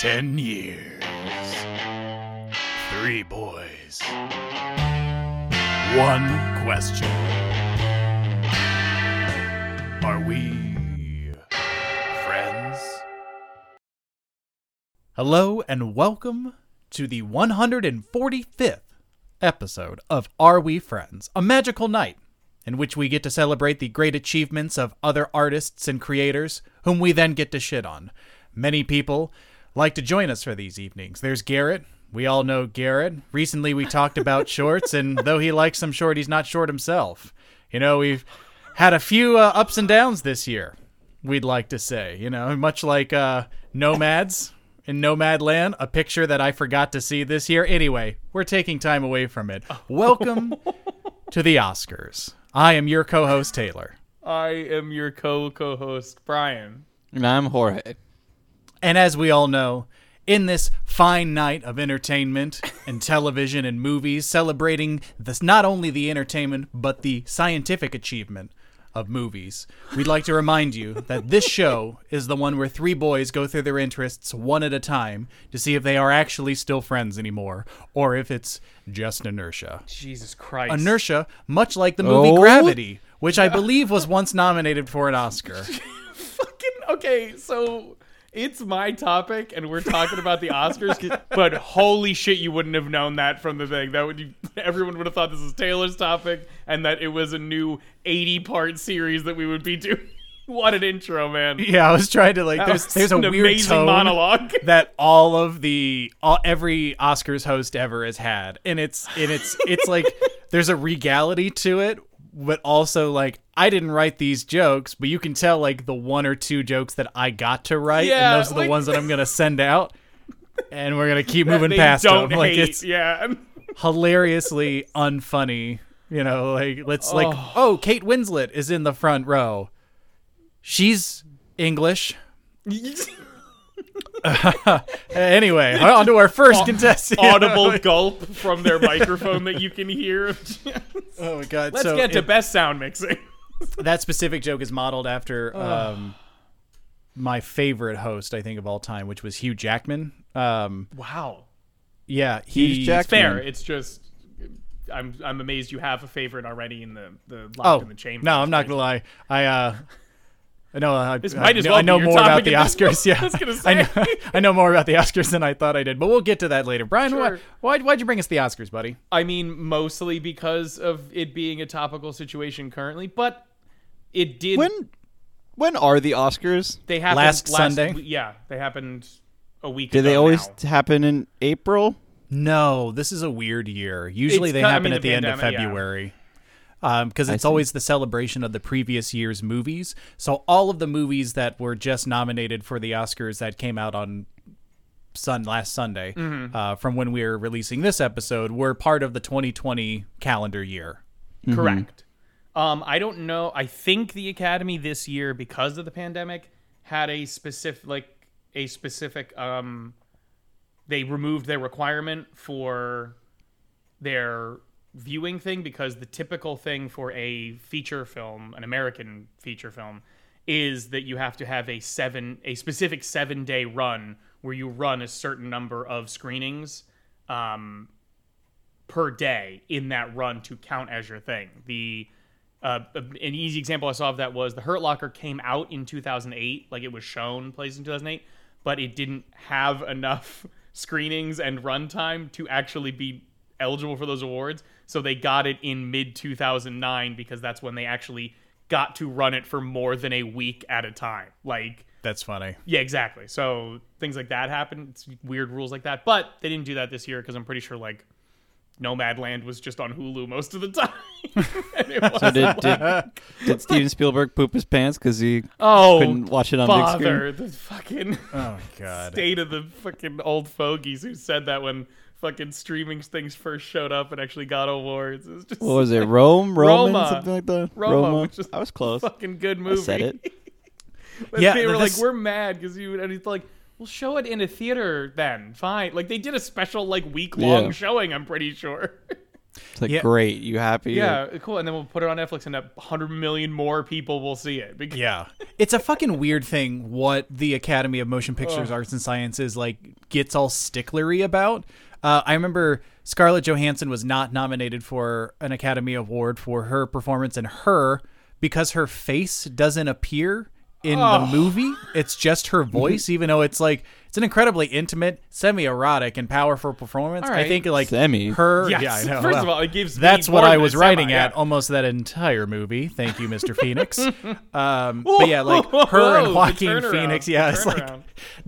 10 years. 3 boys. 1 question. Are we friends? Hello and welcome to the 145th episode of Are We Friends? A magical night in which we get to celebrate the great achievements of other artists and creators whom we then get to shit on. Many people like to join us for these evenings. There's Garrett. We all know Garrett. Recently, we talked about shorts, and though he likes some short, he's not short himself. You know, we've had a few ups and downs this year, we'd like to say. You know, much like Nomads in Nomadland, a picture that I forgot to see this year. Anyway, we're taking time away from it. Welcome to the Oscars. I am your co-host, Taylor. I am your co-host, Brian. And I'm Jorge. And as we all know, in this fine night of entertainment and television and movies, celebrating this, not only the entertainment, but the scientific achievement of movies, we'd like to remind you that this show is the one where 3 boys go through their interests one at a time to see if they are actually still friends anymore, or if it's just inertia. Jesus Christ. Inertia, much like the movie Gravity, which I believe was once nominated for an Oscar. Fucking, okay, so... It's my topic, and we're talking about the Oscars, but holy shit, you wouldn't have known that from the thing. Everyone would have thought this was Taylor's topic, and that it was a new 80-part series that we would be doing. What an intro, man. Yeah, I was trying to, like, there's a weird tone monologue that every Oscars host ever has had, and it's like, there's a regality to it. But also, like, I didn't write these jokes, but you can tell, like, the 1 or 2 jokes that I got to write, yeah, and those are the ones that I'm going to send out, and we're going to keep moving past them. Like, it's hilariously unfunny, you know, like, Kate Winslet is in the front row. She's English. Anyway, on to our first contestant. Audible gulp from their microphone that you can hear. Oh my god. Let's get to best sound mixing. That specific joke is modeled after my favorite host, I think, of all time, which was Hugh Jackman. Wow. Yeah, Hugh Jackman. Fair. It's just I'm amazed you have a favorite already in the locked in the chamber. No, I'm not gonna lie. I know more about the Oscars. Yeah, I know more about the Oscars than I thought I did, but we'll get to that later. Brian, sure. Why'd you bring us the Oscars, buddy? I mean, mostly because of it being a topical situation currently, but it did. When are the Oscars? They happened last Sunday. Yeah, they happened a week ago. Do they always happen in April? No, this is a weird year. Usually they happen at the end of February. Yeah. Because it's always the celebration of the previous year's movies. So all of the movies that were just nominated for the Oscars that came out on last Sunday, from when we were releasing this episode, were part of the 2020 calendar year. Mm-hmm. Correct. I don't know. I think the Academy this year, because of the pandemic, had a specific they removed their requirement for their viewing thing, because the typical thing for a feature film, an American feature film, is that you have to have a specific 7-day run where you run a certain number of screenings per day in that run to count as your thing. An easy example I saw of that was The Hurt Locker came out in 2008, like it was shown plays in 2008, but it didn't have enough screenings and runtime to actually be eligible for those awards, so they got it in mid-2009 because that's when they actually got to run it for more than a week at a time. Like, that's funny. Yeah, exactly. So things like that happen. It's weird rules like that, but they didn't do that this year because I'm pretty sure, like, Nomadland was just on Hulu most of the time. And it wasn't. So did Steven Spielberg poop his pants because he couldn't watch it on big screen? The fucking state of the fucking old fogies who said that when fucking streaming things first showed up and actually got awards. What was it? Roma, something like that. Roma. Which is I was close. Fucking good movie. I said it. They were like, we're mad because you, and he's like, we'll show it in a theater then. Fine. Like, they did a special, like, week-long showing, I'm pretty sure. It's like, great. You happy? Yeah, cool. And then we'll put it on Netflix and 100 million more people will see it. Because... yeah. It's a fucking weird thing what the Academy of Motion Pictures, Arts and Sciences like gets all sticklery about. I remember Scarlett Johansson was not nominated for an Academy Award for her performance in Her because her face doesn't appear in the movie. It's just her voice, even though it's like, it's an incredibly intimate, semi-erotic, and powerful performance. Right. I think like Her. Yes. Yeah, I know. First of all, it gives. That's what I was writing at almost that entire movie. Thank you, Mr. Phoenix. But yeah, like Her and Joaquin Phoenix. Yeah, it's like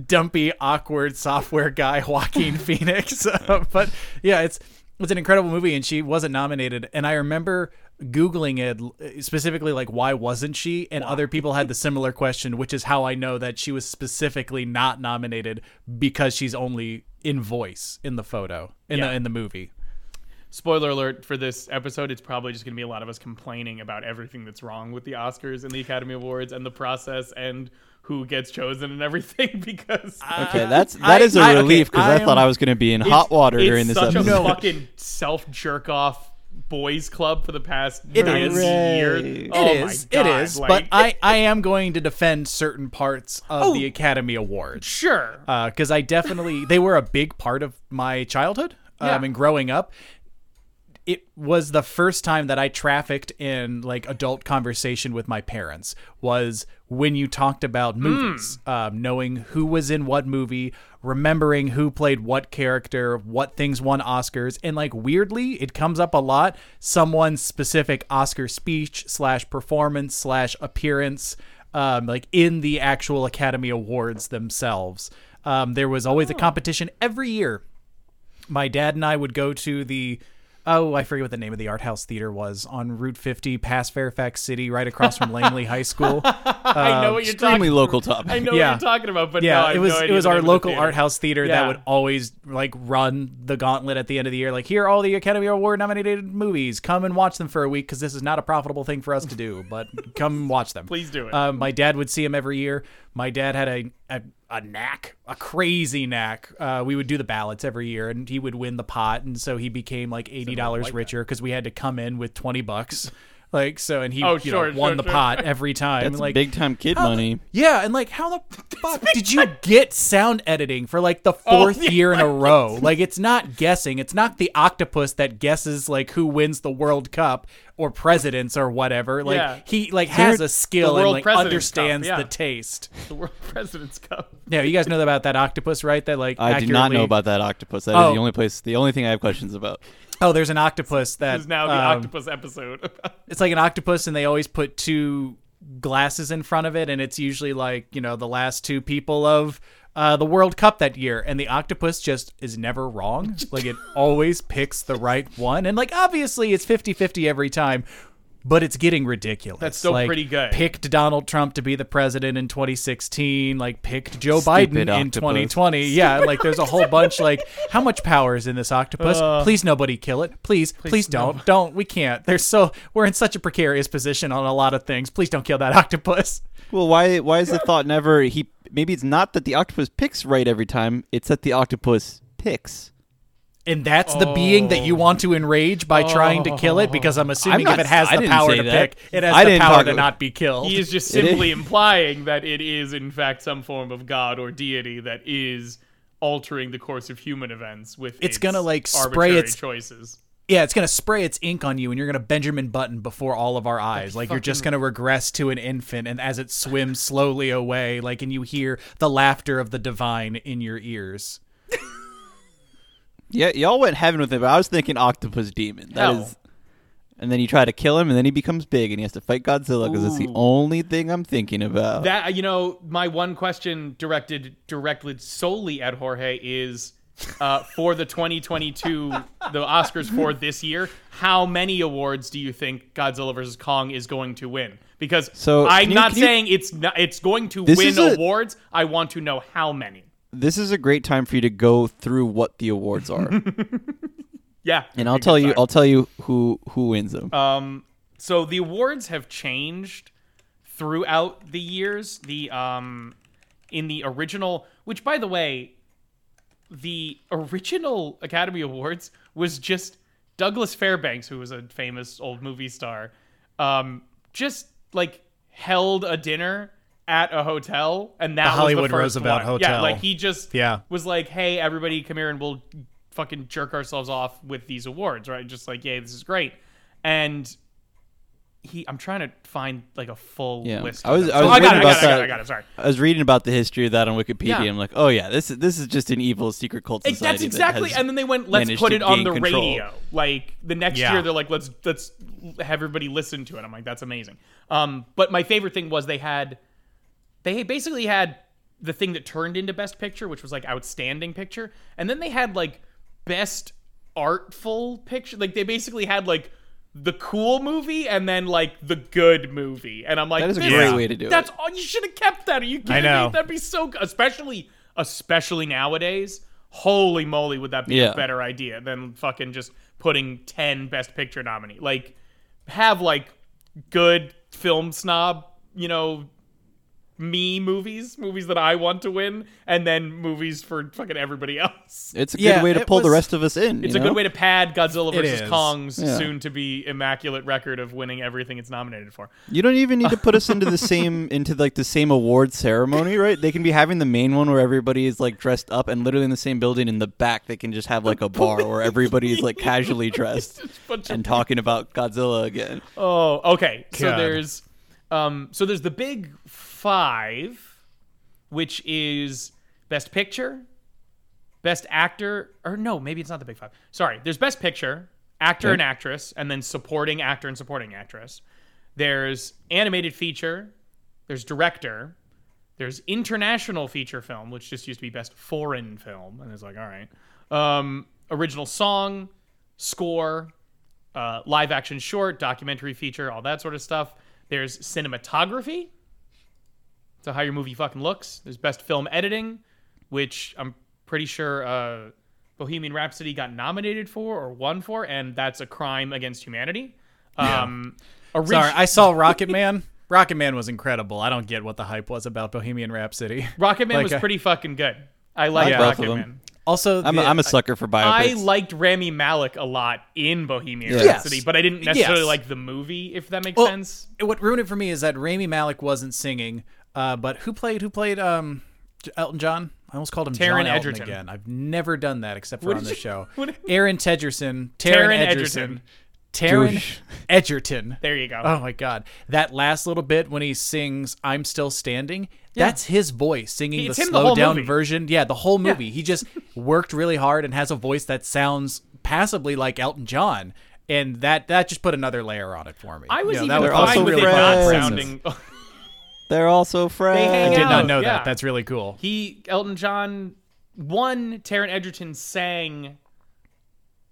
dumpy, awkward software guy Joaquin Phoenix. But yeah, it's an incredible movie, and she wasn't nominated. And I remember Googling it specifically, like, why wasn't she? And other people had the similar question, which is how I know that she was specifically not nominated, because she's only in voice in the photo in the movie. Spoiler alert for this episode, it's probably just going to be a lot of us complaining about everything that's wrong with the Oscars and the Academy Awards and the process and who gets chosen and everything, because... okay, that is a relief, because I thought I was going to be in hot water during this episode. It's such a fucking self-jerk-off boys club for the past year. It is. Like, but I am going to defend certain parts of the Academy Awards. Sure. Because I definitely... they were a big part of my childhood and growing up. It was the first time that I trafficked in like adult conversation with my parents was when you talked about movies, knowing who was in what movie, remembering who played what character, what things won Oscars. And like, weirdly, it comes up a lot. Someone's specific Oscar speech / performance / appearance, like in the actual Academy Awards themselves. There was always a competition every year. My dad and I would go to the... I forget what the name of the art house theater was on Route 50, past Fairfax City, right across from Langley High School. I know what you're talking about. Extremely local topic. I know what you're talking about, but no, I have no idea. It was our local art house theater that would always like run the gauntlet at the end of the year. Like, here are all the Academy Award nominated movies. Come and watch them for a week, because this is not a profitable thing for us to do, but come watch them. Please do it. My dad would see them every year. My dad had a knack, a crazy knack. We would do the ballots every year, and he would win the pot, and so he became like $80 richer, because we had to come in with $20, like so. And he won the pot every time. That's like big time kid money. Yeah, and like, how the fuck did you get sound editing for like the fourth year in a row? Like, it's not guessing. It's not the octopus that guesses like who wins the World Cup or presidents or whatever. Like he like has a skill and like understands the taste. The World President's Cup. Yeah, you guys know about that octopus, right? That like I do not know about that octopus. That is the only thing I have questions about. Oh, there's an octopus that... this is now the octopus episode. It's like an octopus, and they always put two glasses in front of it, and it's usually like, you know, the last two people of the World Cup that year, and the octopus just is never wrong. Like, it always picks the right one, and like, obviously, it's 50-50 every time, but it's getting ridiculous. That's still pretty good. Picked Donald Trump to be the president in 2016, like picked Joe Biden in 2020. Yeah, like there's a whole bunch like, how much power is in this octopus? Please nobody kill it. Please don't. No. Don't. We can't. We're in such a precarious position on a lot of things. Please don't kill that octopus. Well, why is the thought never maybe it's not that the octopus picks right every time, it's that the octopus picks. And that's the being that you want to enrage by trying to kill it, because I'm assuming if it has the power to pick, it has the power to not be killed. He is just simply implying that it is, in fact, some form of god or deity that is altering the course of human events with its arbitrary choices. Yeah, it's going to spray its ink on you, and you're going to Benjamin Button before all of our eyes. Like, you're just going to regress to an infant, and as it swims slowly away, like, and you hear the laughter of the divine in your ears. Yeah, y'all went heaven with him, but I was thinking octopus demon. That is, and then you try to kill him, and then he becomes big, and he has to fight Godzilla, because that's the only thing I'm thinking about. That, you know, my one question directed solely at Jorge is, for the 2022, the Oscars for this year, how many awards do you think Godzilla vs. Kong is going to win? Because it's going to win awards. I want to know how many. This is a great time for you to go through what the awards are. Yeah. And I'll tell you who wins them. So the awards have changed throughout the years. The in the original, which by the way, the original Academy Awards was just Douglas Fairbanks, who was a famous old movie star, just like held a dinner at a hotel, and that the Hollywood was the first Roosevelt one. Hotel. Yeah, like he just was like, "Hey, everybody, come here, and we'll fucking jerk ourselves off with these awards, right?" Just like, "Yay, this is great," and. I'm trying to find like a full list. I was reading about the history of that on Wikipedia. Yeah. I'm like, oh yeah, this is just an evil secret cult society. That's exactly. And then they went, let's put it on the radio. Like the next year, they're like, let's have everybody listen to it. I'm like, that's amazing. But my favorite thing was they basically had the thing that turned into Best Picture, which was like Outstanding Picture, and then they had like Best Artful Picture. Like they basically had like. The cool movie and then like the good movie, and I'm like, that is a great way to do it. That's all. You should have kept that. Are you kidding me? That'd be so good. Especially nowadays. Holy moly, would that be a better idea than fucking just putting 10 Best Picture nominee? Like, have like good film snob, me movies that I want to win, and then movies for fucking everybody else. It's a good way to pull the rest of us in. It's a good way to pad Godzilla vs. Kong's soon to be immaculate record of winning everything it's nominated for. You don't even need to put us into the same award ceremony, right? They can be having the main one where everybody is like dressed up, and literally in the same building in the back they can just have like a bar where everybody is like casually dressed and talking about Godzilla again. Oh, okay. God. So there's the big 5, which is Best Picture, Best Actor, or no, maybe it's not the big 5. Sorry, there's Best Picture, Actor and Actress, and then Supporting Actor and Supporting Actress. There's Animated Feature, there's Director, there's International Feature Film, which just used to be Best Foreign Film, and it's like, all right. Original Song, Score, Live Action Short, Documentary Feature, all that sort of stuff. There's cinematography, so how your movie fucking looks. There's Best Film Editing, which I'm pretty sure Bohemian Rhapsody got nominated for or won for, and that's a crime against humanity. Sorry, I saw Rocketman. Rocketman was incredible. I don't get what the hype was about Bohemian Rhapsody. Rocketman was pretty fucking good. I like Rocketman. Also, I'm a sucker for biopics. I liked Rami Malek a lot in Bohemian Rhapsody, but I didn't necessarily like the movie, if that makes sense. What ruined it for me is that Rami Malek wasn't singing, but who played Elton John? I almost called him Taron Egerton again. I've never done that except for on the show. Aaron Tedgerson. Taron Egerton. There you go. Oh my God. That last little bit when he sings I'm Still Standing, that's his voice singing the slowed down version. Yeah, the whole movie. Yeah. He just worked really hard and has a voice that sounds passably like Elton John. And that just put another layer on it for me. I was even fine with it not sounding. They're also friends. I did not know that. That's really cool. Elton John won. Taron Egerton sang,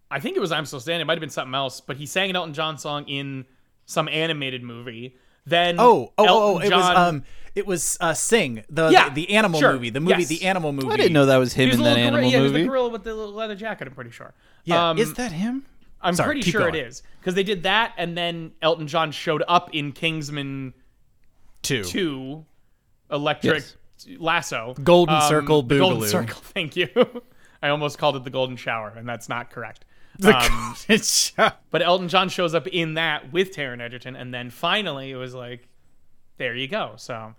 I think it was I'm Still Standing. It might have been something else, but he sang an Elton John song in some animated movie. Then it was Sing, the animal movie. The movie, the animal movie. I didn't know that was him in that animal movie. He was the gorilla with the little leather jacket, I'm pretty sure. Yeah, is that him? I'm pretty sure it is, because they did that, and then Elton John showed up in Kingsman 2 Electric Lasso. Golden Circle Boogaloo. Golden Circle, thank you. I almost called it The Golden Shower, and that's not correct. But Elton John shows up in that with Taron Egerton, and then finally it was like, there you go. So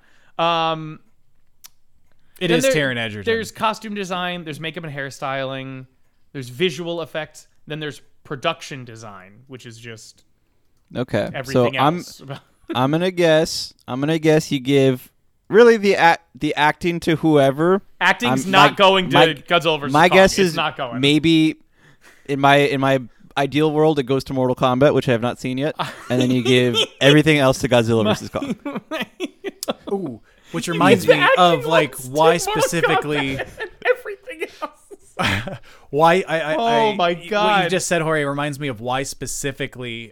it is Taron Egerton. There's costume design, there's makeup and hairstyling, there's visual effects, then there's production design, which is just everything else. I'm gonna guess you give really the acting to whoever. Acting's not going to Godzilla vs. Kong. My guess is not going. Maybe. In my ideal world, it goes to Mortal Kombat, which I have not seen yet, and then you give everything else to Godzilla vs. Kong. Ooh, which reminds me of like why specifically everything else. Why I my God! What you just said, Jorge, reminds me of why specifically.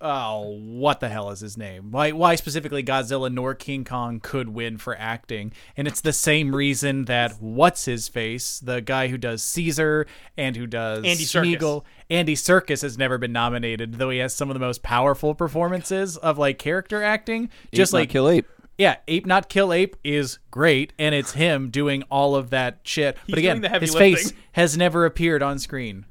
What the hell is his name? Why specifically Godzilla nor King Kong could win for acting, and it's the same reason that what's-his-face, the guy who does Caesar and who does Smeagol, Andy Serkis has never been nominated, though he has some of the most powerful performances of like character acting. Just like Kill Ape. Yeah, Ape Not Kill Ape is great, and it's him doing all of that shit. But again, his face has never appeared on screen.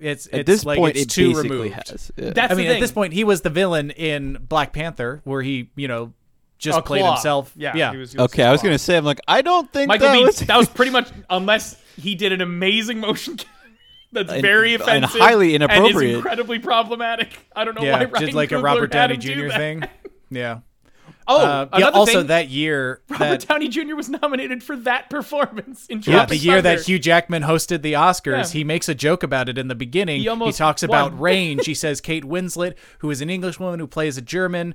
It's at this like point, it's too removed. That's the thing. At this point, he was the villain in Black Panther, where he, you know, just played himself. Yeah. He was I was gonna say, I'm like, I don't think that was pretty much, unless he did an amazing motion capture that's very offensive and highly inappropriate, and is incredibly problematic. I don't know why. Ryan did like Coogler a Robert Downey Jr. thing. Yeah. Oh, also that year, Robert Downey Jr. was nominated for that performance in Tropic Thunder. The year that Hugh Jackman hosted the Oscars, he makes a joke about it in the beginning. He talks about range. He says Kate Winslet, who is an Englishwoman who plays a German,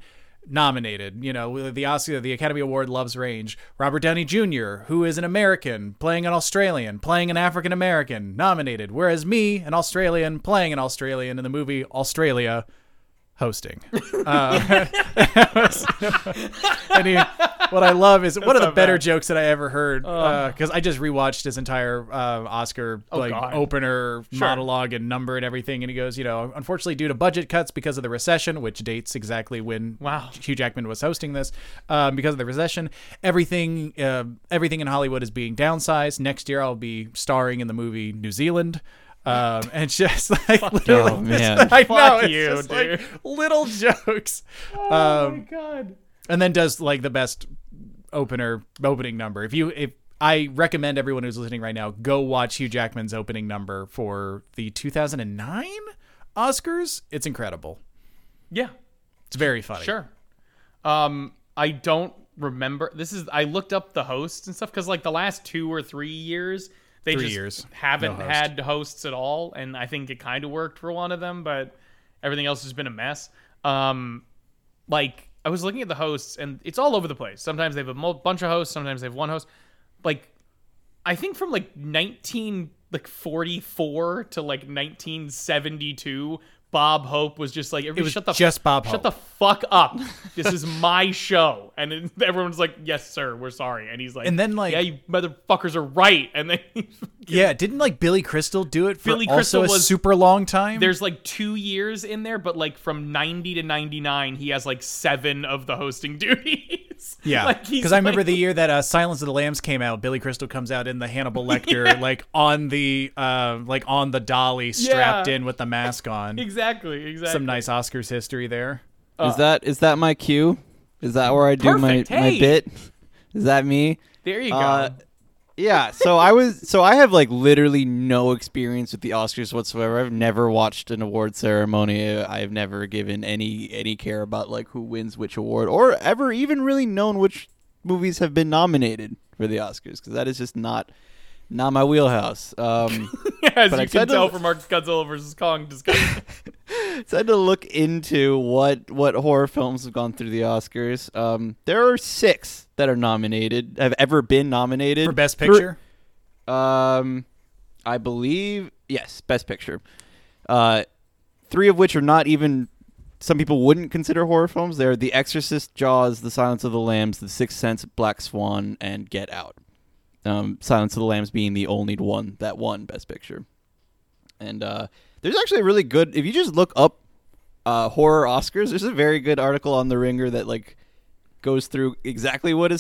nominated. You know, the Academy Award loves range. Robert Downey Jr., who is an American, playing an Australian, playing an African American, nominated. Whereas me, an Australian, playing an Australian in the movie Australia, hosting. What I love is one of the better jokes that I ever heard, because I just rewatched his entire Oscar opener monologue and number and everything, and he goes, you know, unfortunately due to budget cuts because of the recession, which dates exactly when Hugh Jackman was hosting this, because of the recession, everything in Hollywood is being downsized. Next year I'll be starring in the movie New Zealand. And just like little jokes. Oh my God. And then does like the best opening number. If I recommend everyone who's listening right now, go watch Hugh Jackman's opening number for the 2009 Oscars. It's incredible. Yeah. It's very funny. Sure. I don't remember. I looked up the hosts and stuff, 'cause like the last 2 or 3 years, they just haven't had hosts at all, and I think it kind of worked for one of them, but everything else has been a mess. Like, I was looking at the hosts, and it's all over the place. Sometimes they have a bunch of hosts, sometimes they have one host. Like, I think from, like, 1944 to, like, 1972, Bob Hope was just like, everybody shut the fuck up. This is my show. And everyone's like, yes, sir, we're sorry. And he's like, and then like, yeah, you motherfuckers are right. And then didn't like Billy Crystal do it for super long time? There's like 2 years in there, but like from 90 to 99, he has like 7 of the hosting duties. Yeah, because like, I remember the year that Silence of the Lambs came out, Billy Crystal comes out in the Hannibal Lecter, on the dolly strapped in with the mask on. Exactly. Exactly. Some nice Oscars history there. Is that my cue? Is that where I do my bit? Is that me? There you go. Yeah. So I have like literally no experience with the Oscars whatsoever. I've never watched an award ceremony. I've never given any care about like who wins which award, or ever even really known which movies have been nominated for the Oscars, because that is just not my wheelhouse. As you can tell from our Godzilla vs. Kong discussion. So I had to look into what horror films have gone through the Oscars. There are 6 that are nominated, have ever been nominated. For Best Picture? I believe, yes, Best Picture. 3 of which are not even, some people wouldn't consider horror films. They're The Exorcist, Jaws, The Silence of the Lambs, The Sixth Sense, Black Swan, and Get Out. Silence of the Lambs being the only one that won Best Picture. And there's actually a really good, if you just look up horror Oscars, there's a very good article on The Ringer that like goes through exactly what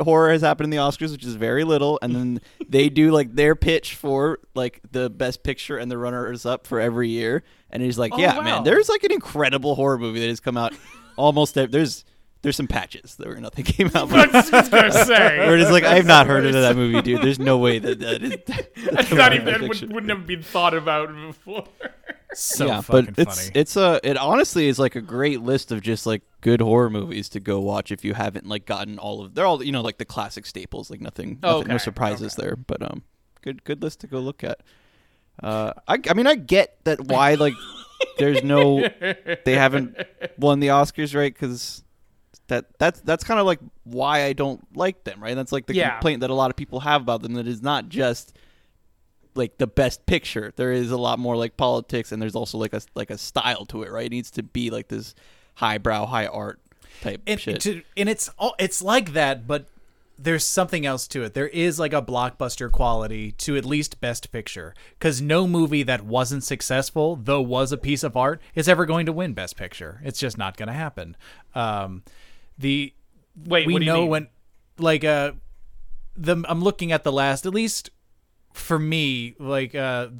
horror has happened in the Oscars, which is very little, and then they do like their pitch for like the Best Picture and the runners up for every year. And he's like, man, there's like an incredible horror movie that has come out almost There's some patches that where nothing came out. I was just gonna say. Where it's like, I have not heard of that movie, dude. There's no way that is. That's not even that wouldn't have been thought about before. So yeah, fucking but funny. It honestly is like a great list of just like good horror movies to go watch if you haven't like gotten all of. They're all, you know, like the classic staples. Like no surprises there. But good list to go look at. I mean, I get that why like there's no, they haven't won the Oscars, right? Because that's kind of like why I don't like them, right? That's like the complaint that a lot of people have about them, that is not just like the Best Picture. There is a lot more like politics, and there's also like a style to it, right? It needs to be like this highbrow, high art type shit. And it's like that, but there's something else to it. There is like a blockbuster quality to at least Best Picture, because no movie that wasn't successful, though was a piece of art, is ever going to win Best Picture. It's just not going to happen. I'm looking at the last, at least for me, like the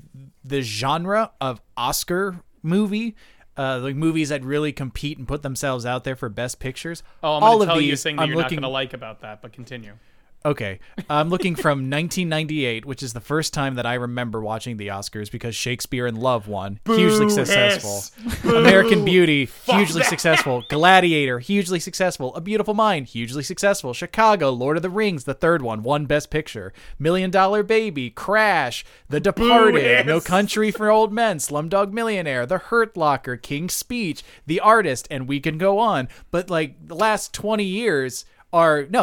genre of Oscar movie, like movies that really compete and put themselves out there for best pictures. Oh, I'm going to tell you something that you're not going to like about that, but continue. Okay, I'm looking from 1998, which is the first time that I remember watching the Oscars because Shakespeare in Love won. Boo, hugely successful. Boo. American Beauty, hugely successful. Gladiator, hugely successful. A Beautiful Mind, hugely successful. Chicago, Lord of the Rings, the third one, won Best Picture. $1 Million Baby, Crash, The Departed, No Country for Old Men, Slumdog Millionaire, The Hurt Locker, King's Speech, The Artist, and we can go on. But like the last 20 years...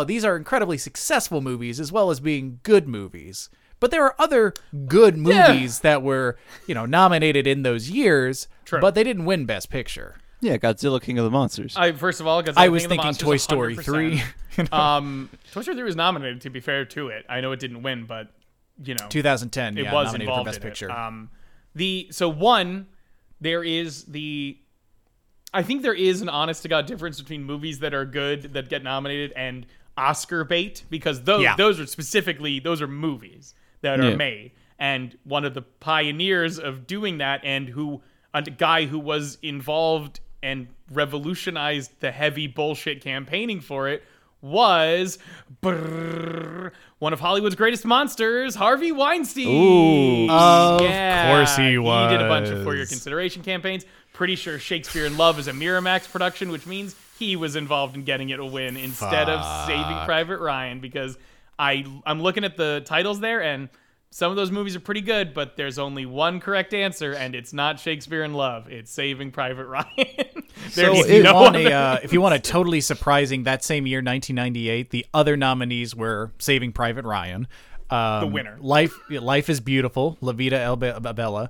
these are incredibly successful movies as well as being good movies. But there are other good movies that were, nominated in those years, True. But they didn't win Best Picture. Yeah, Godzilla King of the Monsters. First of all, Godzilla I was King thinking of the Monsters, Toy Story 3. Toy Story 3 was nominated, to be fair to it. I know it didn't win, but 2010, it was nominated for Best Picture. I think there is an honest-to-God difference between movies that are good that get nominated and Oscar bait, because those are movies that are made. And one of the pioneers of doing that, and a guy who was involved and revolutionized the heavy bullshit campaigning for it, was one of Hollywood's greatest monsters, Harvey Weinstein. Ooh, of course he was. He did a bunch of For Your Consideration campaigns. Pretty sure Shakespeare in Love is a Miramax production, which means he was involved in getting it a win instead of Saving Private Ryan, because I'm looking at the titles there, and some of those movies are pretty good, but there's only one correct answer, and it's not Shakespeare in Love. It's Saving Private Ryan. If you want a totally surprising, that same year, 1998, the other nominees were Saving Private Ryan. The winner. Life is Beautiful, La Vida El Bella,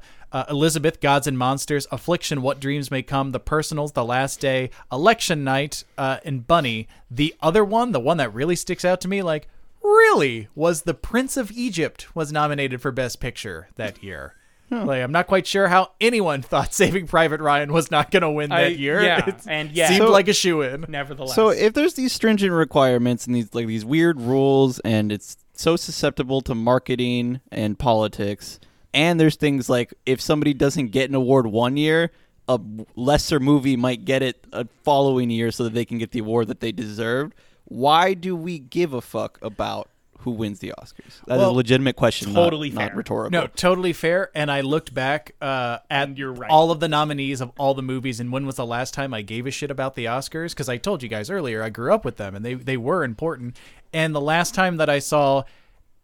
Elizabeth, Gods and Monsters, Affliction, What Dreams May Come, The Personals, The Last Day, Election Night, and Bunny. The other one, the one that really sticks out to me, was The Prince of Egypt was nominated for Best Picture that year. I'm not quite sure how anyone thought Saving Private Ryan was not going to win that year. Yeah, seemed like a shoo-in. Nevertheless, so if there's these stringent requirements and these weird rules, and it's so susceptible to marketing and politics, and there's things like if somebody doesn't get an award one year, a lesser movie might get it a following year so that they can get the award that they deserved. Why do we give a fuck about who wins the Oscars? That is a legitimate question, totally not rhetorical. No, totally fair. And I looked back at all of the nominees of all the movies, and when was the last time I gave a shit about the Oscars? Because I told you guys earlier, I grew up with them, and they were important. And the last time that I saw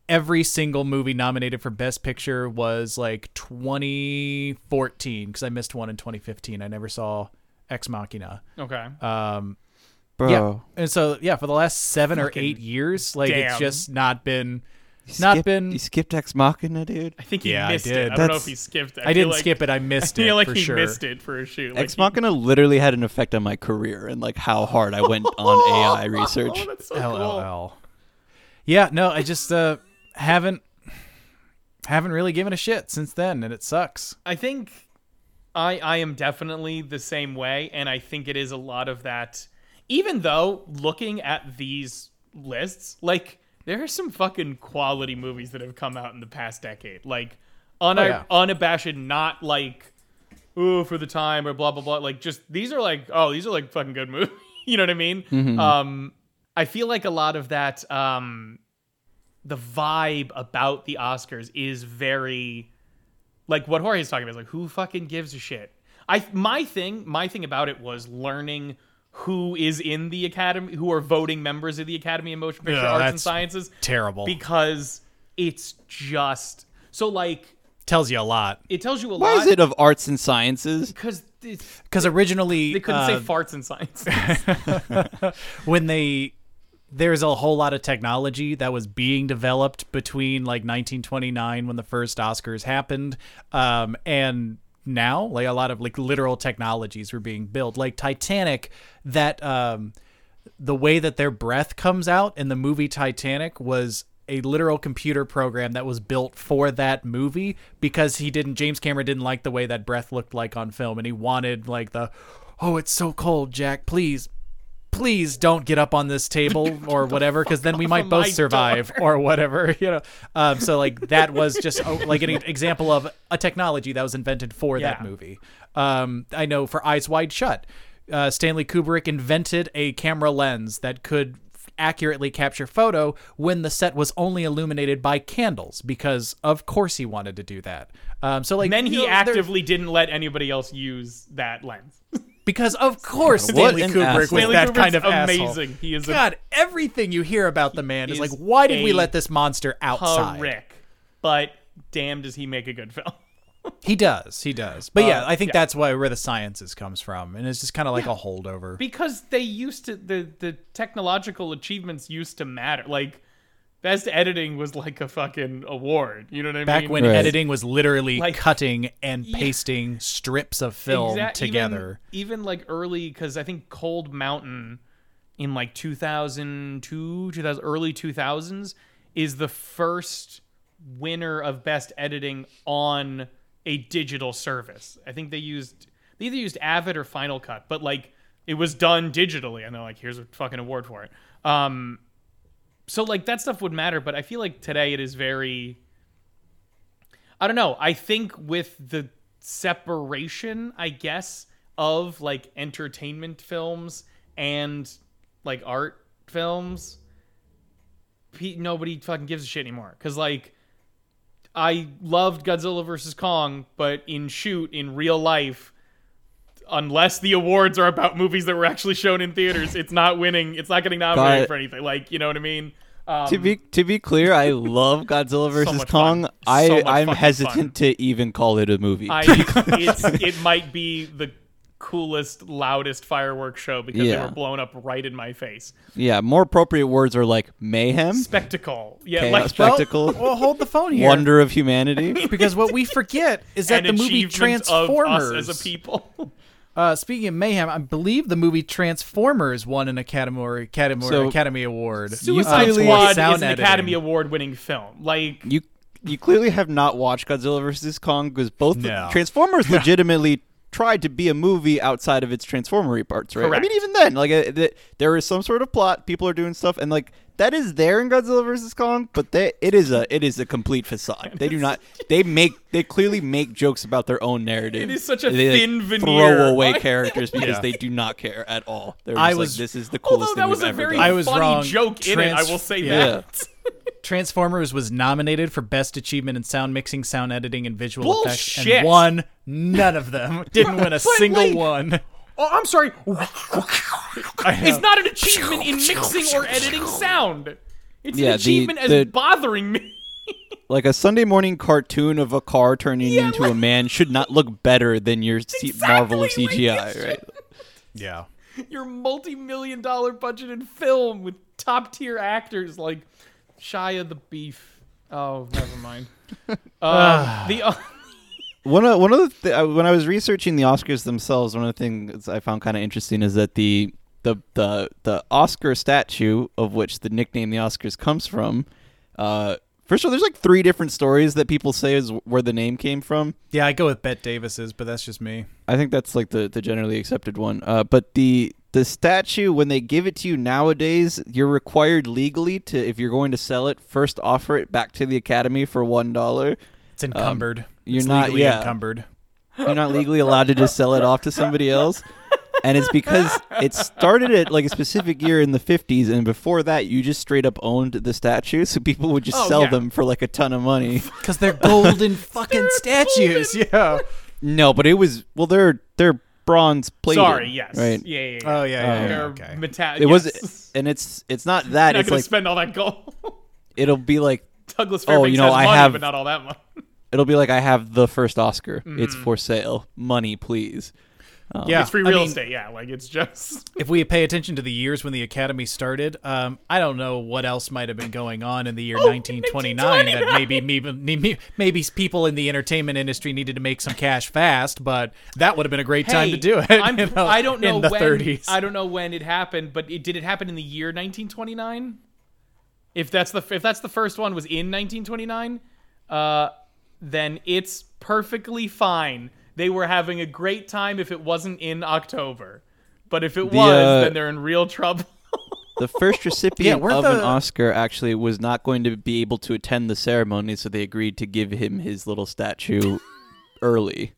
every single movie nominated for Best Picture was 2014, because I missed one in 2015. I never saw Ex Machina. Okay. Bro. Yeah, and so for the last 7 or 8 years, it's just not been. You skipped Ex Machina, dude. I think he missed it. I don't know if he skipped it. I didn't skip it. I missed it. I feel like he missed it for a shoot. Ex Machina literally had an effect on my career and how hard I went on AI research. Oh, that's so LOL. Cool. Yeah, no, I just haven't really given a shit since then, and it sucks. I think I am definitely the same way, and I think it is a lot of that. Even though looking at these lists, there are some fucking quality movies that have come out in the past decade. Unabashed, not ooh, for the time or blah, blah, blah. These are fucking good movies. You know what I mean? Mm-hmm. I feel like a lot of that, the vibe about the Oscars is very, what Jorge's talking about is who fucking gives a shit? My thing about it was learning who is in the Academy, who are voting members of the Academy of Motion Picture Arts and Sciences. Terrible. Because it's just... tells you a lot. It tells you a lot. Why is it of arts and sciences? Because originally... They couldn't say farts and sciences. When they... There's a whole lot of technology that was being developed between 1929, when the first Oscars happened, and... now a lot of literal technologies were being built, Titanic, that the way that their breath comes out in the movie Titanic was a literal computer program that was built for that movie, because James Cameron didn't like the way that breath looked like on film, and he wanted the, oh, it's so cold, Jack, please please don't get up on this table or whatever, because then we might both survive or whatever, you know. So like that was just like an example of a technology that was invented for that movie. I know for Eyes Wide Shut, Stanley Kubrick invented a camera lens that could accurately capture photo when the set was only illuminated by candles, because of course he wanted to do that. So like, and then he actively didn't let anybody else use that lens. Because of course Stanley Kubrick was that kind of amazing. He is God. Everything you hear about the man is like, why did we let this monster outside? Rick, but damn, does he make a good film? He does. He does. But yeah, I think that's where the sciences comes from. And it's just kind of like a holdover. Because they used to, the technological achievements used to matter. Like, best editing was like a fucking award. You know what I mean? Back when editing was literally like, cutting and pasting strips of film together. Even like early, because I think Cold Mountain in like 2002, early 2000s is the first winner of best editing on a digital service. I think they either used Avid or Final Cut, but like it was done digitally and they're like, here's a fucking award for it. So like that stuff would matter, but I feel like today it is very, I don't know. I think with the separation, I guess, of like entertainment films and like art films, nobody fucking gives a shit anymore. Cause like, I loved Godzilla vs. Kong, but in real life, unless the awards are about movies that were actually shown in theaters, it's not winning. It's not getting nominated for anything. Like, you know what I mean? To be clear, I love Godzilla vs. Kong. So I'm hesitant to even call it a movie. It might be the coolest, loudest fireworks show because they were blown up right in my face. Yeah, more appropriate words are like mayhem, spectacle. Yeah, like spectacle. Well, hold the phone here. Wonder of humanity. Because what we forget is that the movie Transformers of us as a people. Speaking of mayhem, I believe the movie Transformers won an Academy Award. Suicide Squad is an Academy Award-winning film. Like you clearly have not watched Godzilla vs. Kong, because Transformers legitimately tried to be a movie outside of its transformery parts, right? Correct. I mean, even then, like there is some sort of plot. People are doing stuff, and like that is there in Godzilla vs. Kong, but it is a complete facade. They do not. They clearly make jokes about their own narrative. It is such a thin veneer. Throw away characters because they do not care at all. This is the coolest thing we've ever done. Although that was a very funny joke in it, I will say that. Transformers was nominated for Best Achievement in Sound Mixing, Sound Editing, and Visual Effects, and won none of them. Didn't win a single one. Oh, I'm sorry. It's not an achievement in mixing or editing sound. It's an achievement as bothering me. Like a Sunday morning cartoon of a car turning into a man should not look better than your marvel of CGI, right? Yeah. Your multi-million-dollar budgeted film with top-tier actors like Shia the Beef. Oh, never mind. When I was researching the Oscars themselves, one of the things I found kind of interesting is that the Oscar statue, of which the nickname the Oscars comes from, first of all, there's like three different stories that people say is where the name came from. Yeah, I go with Bette Davis's, but that's just me. I think that's like the generally accepted one. But the statue, when they give it to you nowadays, you're required legally to, if you're going to sell it, first offer it back to the Academy for $1. It's encumbered. You're not encumbered. You're not legally allowed to just sell it off to somebody else. And it's because it started at like a specific year in the 50s, and before that, you just straight up owned the statues, so people would just sell them for like a ton of money because they're golden fucking statues. Golden. Yeah. No, but it was they're bronze plated. Sorry. Yes. Right. Yeah. Oh yeah. Okay. Metallic. It was, and it's not that. You're not gonna spend all that gold. It'll be like Douglas Fairbanks has money, but not all that much. It'll be like, I have the first Oscar. Mm-hmm. It's for sale. Money, please. It's free real estate. Yeah, like it's just. If we pay attention to the years when the Academy started, I don't know what else might have been going on in the year 1929 that maybe people in the entertainment industry needed to make some cash fast, but that would have been a great time to do it. I don't know in the 30s. I don't know when it happened, but did it happen in the year 1929? If that's the first one was in 1929, then it's perfectly fine. They were having a great time if it wasn't in October. But if it was, then they're in real trouble. The first recipient of an Oscar actually was not going to be able to attend the ceremony, so they agreed to give him his little statue early.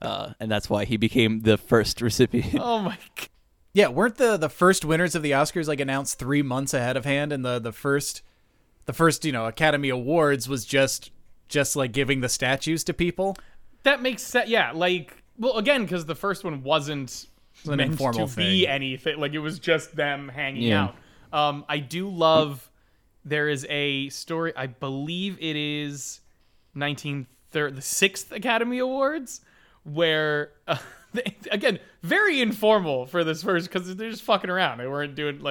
And that's why he became the first recipient. Oh, my God. Yeah, weren't the first winners of the Oscars like announced 3 months ahead of hand, and the first Academy Awards was just like giving the statues to people? That makes sense. Yeah, again, because the first one wasn't meant to be anything. Like, it was just them hanging out. I do love, there is a story, I believe it is the 6th Academy Awards, where, again, very informal for this first, because they're just fucking around. They weren't doing,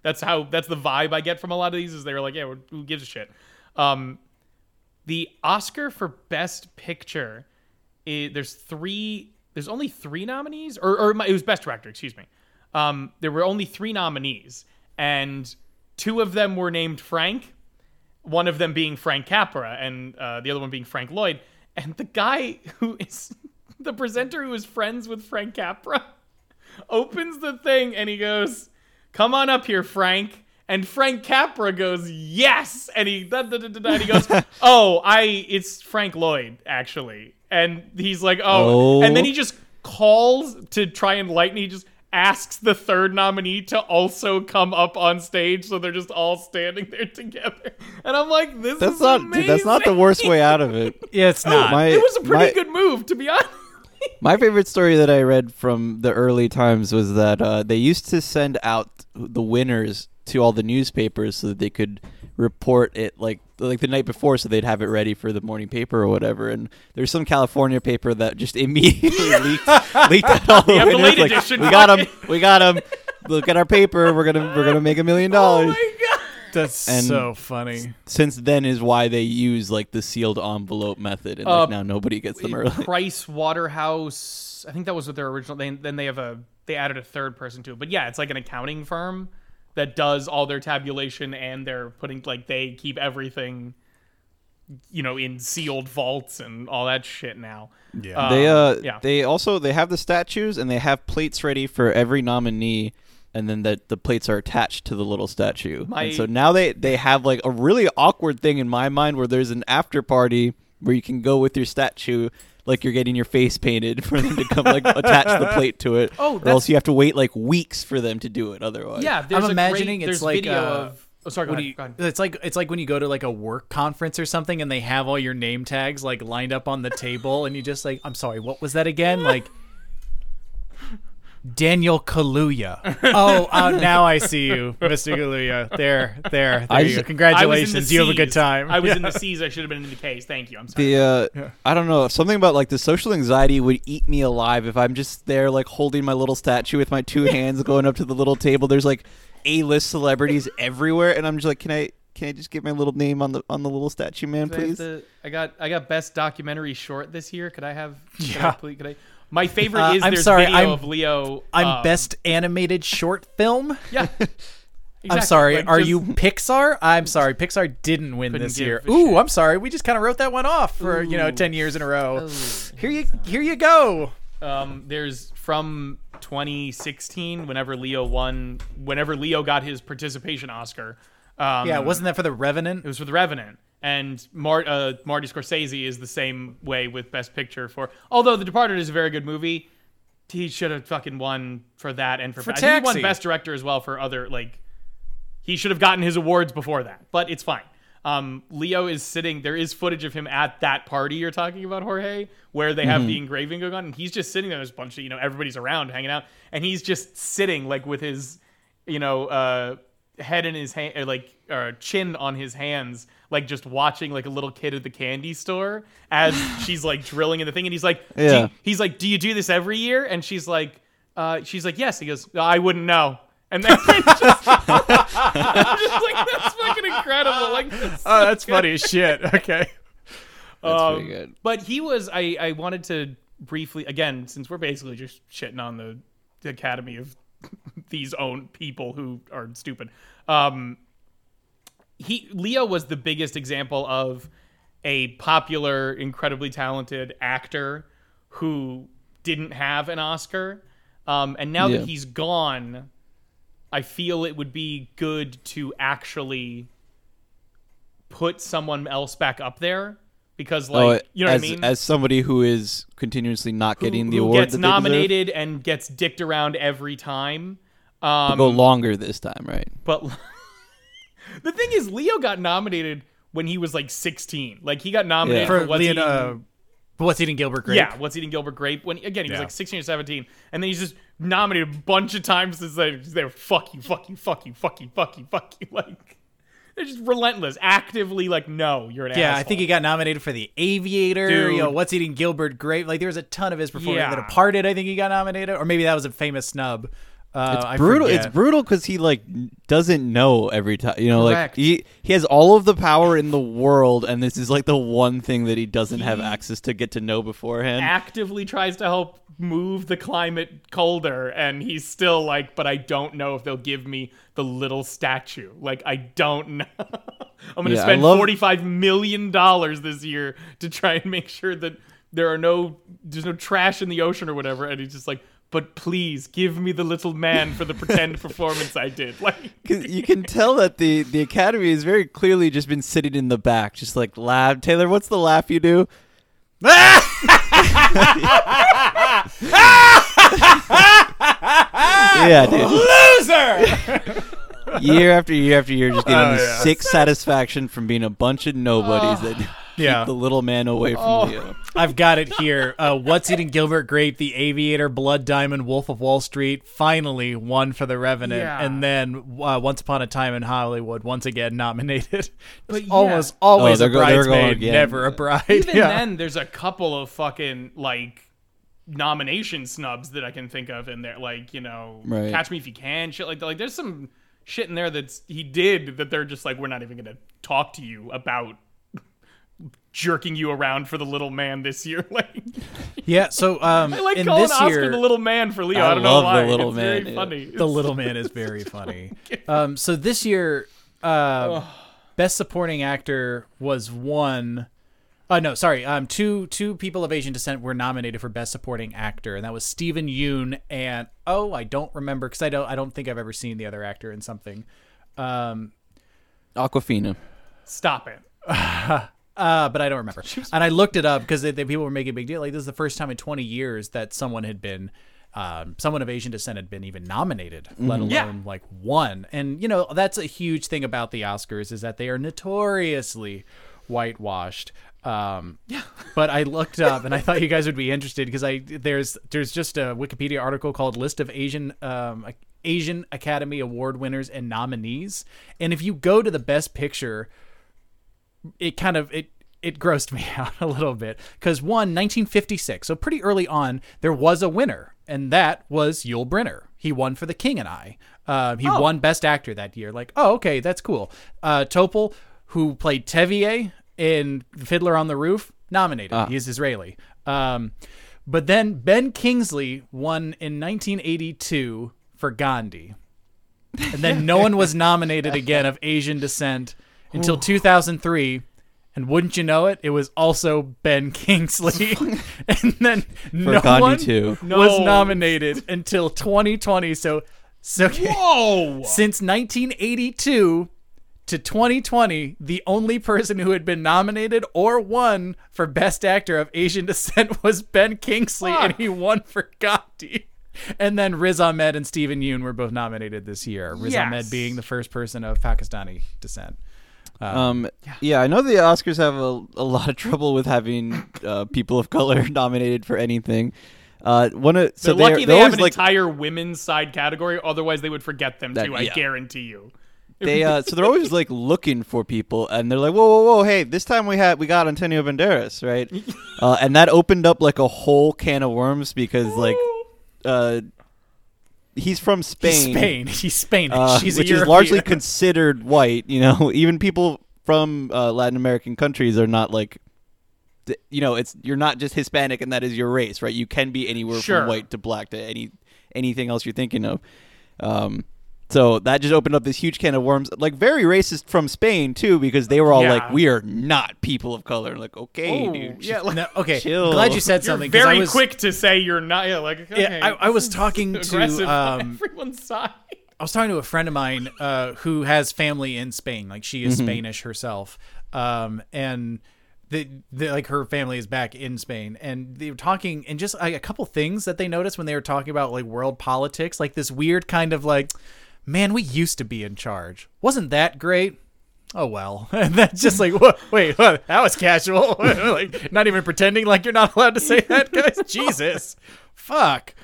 that's the vibe I get from a lot of these, is they were like, yeah, who gives a shit? The Oscar for Best Picture, there's only three nominees, or it was Best Director, excuse me. There were only three nominees, and two of them were named Frank, one of them being Frank Capra, and the other one being Frank Lloyd. And the guy who is the presenter, who is friends with Frank Capra, opens the thing and he goes, "Come on up here, Frank." And Frank Capra goes, "Yes!" And he goes, "Oh, it's Frank Lloyd, actually." And he's like, "Oh." And then he just calls to try and lighten. He just asks the third nominee to also come up on stage, so they're just all standing there together. And I'm like, that's not amazing. Dude, that's not the worst way out of it. Yeah, it's not. It was a pretty good move, to be honest. My favorite story that I read from the early times was that they used to send out the winners to all the newspapers so that they could report it like the night before, so they'd have it ready for the morning paper or whatever. And there's some California paper that just immediately leaked out all the winners. We got them. Look at our paper. We're gonna make $1 million. Oh my God, that's so funny. Since then is why they use the sealed envelope method, and now nobody gets them early. Price Waterhouse, I think that was what their original. Then they added a third person to it, but yeah, it's like an accounting firm that does all their tabulation, and they're putting, they keep everything, in sealed vaults and all that shit now. Yeah. They have the statues, and they have plates ready for every nominee, and then the plates are attached to the little statue. And so now they have, a really awkward thing in my mind where there's an after party where you can go with your statue, you're getting your face painted, for them to come attach the plate to it. Oh, or else you have to wait weeks for them to do it otherwise. Yeah, I'm imagining it's video of. Oh, sorry, go ahead. It's like when you go to a work conference or something, and they have all your name tags lined up on the table, and you just I'm sorry, what was that again? Daniel Kaluuya. Oh, now I see you, Mr. Kaluuya. There you go. Congratulations. You have a good time. I was in the C's. I should have been in the K's. Thank you. I'm sorry. I don't know. Something about the social anxiety would eat me alive if I'm just there holding my little statue with my two hands going up to the little table. There's A-list celebrities everywhere, and I'm just can I just get my little name on the little statue, man, please? I got best documentary short this year. Could I have? Yeah. Could I? My favorite is of Leo. I'm best animated short film. Yeah, exactly. I'm sorry. Are you Pixar? I'm sorry. Pixar didn't win this year. Ooh, shit. I'm sorry. We just kind of wrote that one off for 10 years in a row. Ooh. Here you go. There's from 2016, whenever Leo won, whenever Leo got his participation Oscar. Wasn't that for The Revenant? It was for The Revenant. And Marty Scorsese is the same way with Best Picture for... Although The Departed is a very good movie, he should have fucking won for that and for Taxi. I think he won Best Director as well for other... he should have gotten his awards before that, but it's fine. Leo is sitting... There is footage of him at that party you're talking about, Jorge, where they have the engraving going on, and he's just sitting there. There's a bunch of... everybody's around hanging out, and he's just sitting, with his, head in his hand, or chin on his hands, just watching a little kid at the candy store as she's drilling in the thing, and he's "Do you do this every year?" And she's like, "Yes." He goes, "I wouldn't know." And then I'm just that's fucking incredible. That's funny as shit. Okay, that's pretty good. But he was. I wanted to briefly, again, since we're basically just shitting on the Academy of these own people who are stupid. Leo was the biggest example of a popular, incredibly talented actor who didn't have an Oscar. And now that he's gone, I feel it would be good to actually put someone else back up there. Because, like, you know what I mean? As somebody who is continuously not getting the award that they deserve. Who gets nominated and gets dicked around every time. To go longer this time, right? But the thing is, Leo got nominated when he was, like, 16. Like, he got nominated for What's Eating Gilbert Grape. Yeah, What's Eating Gilbert Grape. When Again, he was, like, 16 or 17. And then he's just nominated a bunch of times since they were, fuck you. Like... They're just relentless, actively like, no, you're an asshole. Yeah, I think he got nominated for The Aviator, dude. You know, What's Eating Gilbert Grape. Like, there was a ton of his performance. Yeah. The Departed, I think he got nominated. Or maybe that was a famous snub. It's brutal. It's brutal because he, like, doesn't know every time. You know, correct. Like, he has all of the power in the world, and this is, like, the one thing that he doesn't have access to get to know beforehand. Actively tries to help move the climate colder, and he's still like, but I don't know if they'll give me the little statue. Like, I don't know. I'm going to spend $45 million this year to try and make sure that there's no trash in the ocean or whatever, and he's just like, but please give me the little man for the pretend performance I did. Like, you can tell that the Academy has very clearly just been sitting in the back, just like, laugh. Taylor, what's the laugh you do? Yeah, dude. Loser! year after year, just getting the sick satisfaction from being a bunch of nobodies that... Keep the little man away from Leo. I've got it here. What's Eating Gilbert Grape, The Aviator, Blood Diamond, Wolf of Wall Street, finally won for The Revenant. Yeah. And then Once Upon a Time in Hollywood, once again nominated. But almost always a bridesmaid, never a bride. Even then, there's a couple of fucking, like, nomination snubs that I can think of in there. Like, you know, Catch Me If You Can, shit like that. Like, there's some shit in there that he did that they're just like, we're not even going to talk to you about jerking you around for the little man this year. Like, yeah, so I like in calling this Oscar year, the little man for Leo. I don't know why. The little it's man, very funny. The little man is very funny. So this year, Best Supporting Actor was one. No, sorry. Two people of Asian descent were nominated for Best Supporting Actor, and that was Steven Yeun and I don't remember because I don't think I've ever seen the other actor in something. Awkwafina. Stop it. But I don't remember. And I looked it up because the people were making a big deal. Like, this is the first time in 20 years that someone of Asian descent had been even nominated, let alone like won. And, you know, that's a huge thing about the Oscars is that they are notoriously whitewashed. But I looked up and I thought you guys would be interested because there's just a Wikipedia article called List of Asian Academy Award Winners and Nominees. And if you go to the Best Picture, it grossed me out a little bit because 1956, so pretty early on, there was a winner, and that was Yul Brynner. He won for The King and I. He won Best Actor that year. Like, okay, that's cool. Topol, who played Tevye in Fiddler on the Roof, nominated. He's Israeli. But then Ben Kingsley won in 1982 for Gandhi, and then no one was nominated again of Asian descent until 2003, and wouldn't you know it, it was also Ben Kingsley. And then no one was nominated until 2020. So since 1982 to 2020, the only person who had been nominated or won for Best Actor of Asian Descent was Ben Kingsley, and he won for Gandhi. And then Riz Ahmed and Steven Yeun were both nominated this year, Riz Ahmed being the first person of Pakistani descent. I know the Oscars have a lot of trouble with having people of color nominated for anything. They're lucky they have an entire women's side category, otherwise they would forget them too. I guarantee you. So they're always like looking for people, and they're like, whoa, hey! This time we got Antonio Banderas, right? And that opened up like a whole can of worms because he's from Spain. He's Spanish. He's which is largely considered white. You know, even people from Latin American countries are not like, you know, you're not just Hispanic and that is your race, right? You can be anywhere from white to black to anything else you're thinking of. So that just opened up this huge can of worms, like very racist from Spain too, because they were all like, "We are not people of color." Like, okay, dude, yeah, like, no, okay. Chill. I'm glad you said something. You're very quick to say you're not. Yeah, like, okay, yeah, I was talking to everyone's side. I was talking to a friend of mine who has family in Spain. Like, she is Spanish herself, and like her family is back in Spain, and they were talking, and just like a couple things that they noticed when they were talking about like world politics, like this weird kind of like, man, we used to be in charge. Wasn't that great? Oh, well. And that's just like, wait, that was casual. Like, not even pretending like you're not allowed to say that, guys. Jesus. Fuck.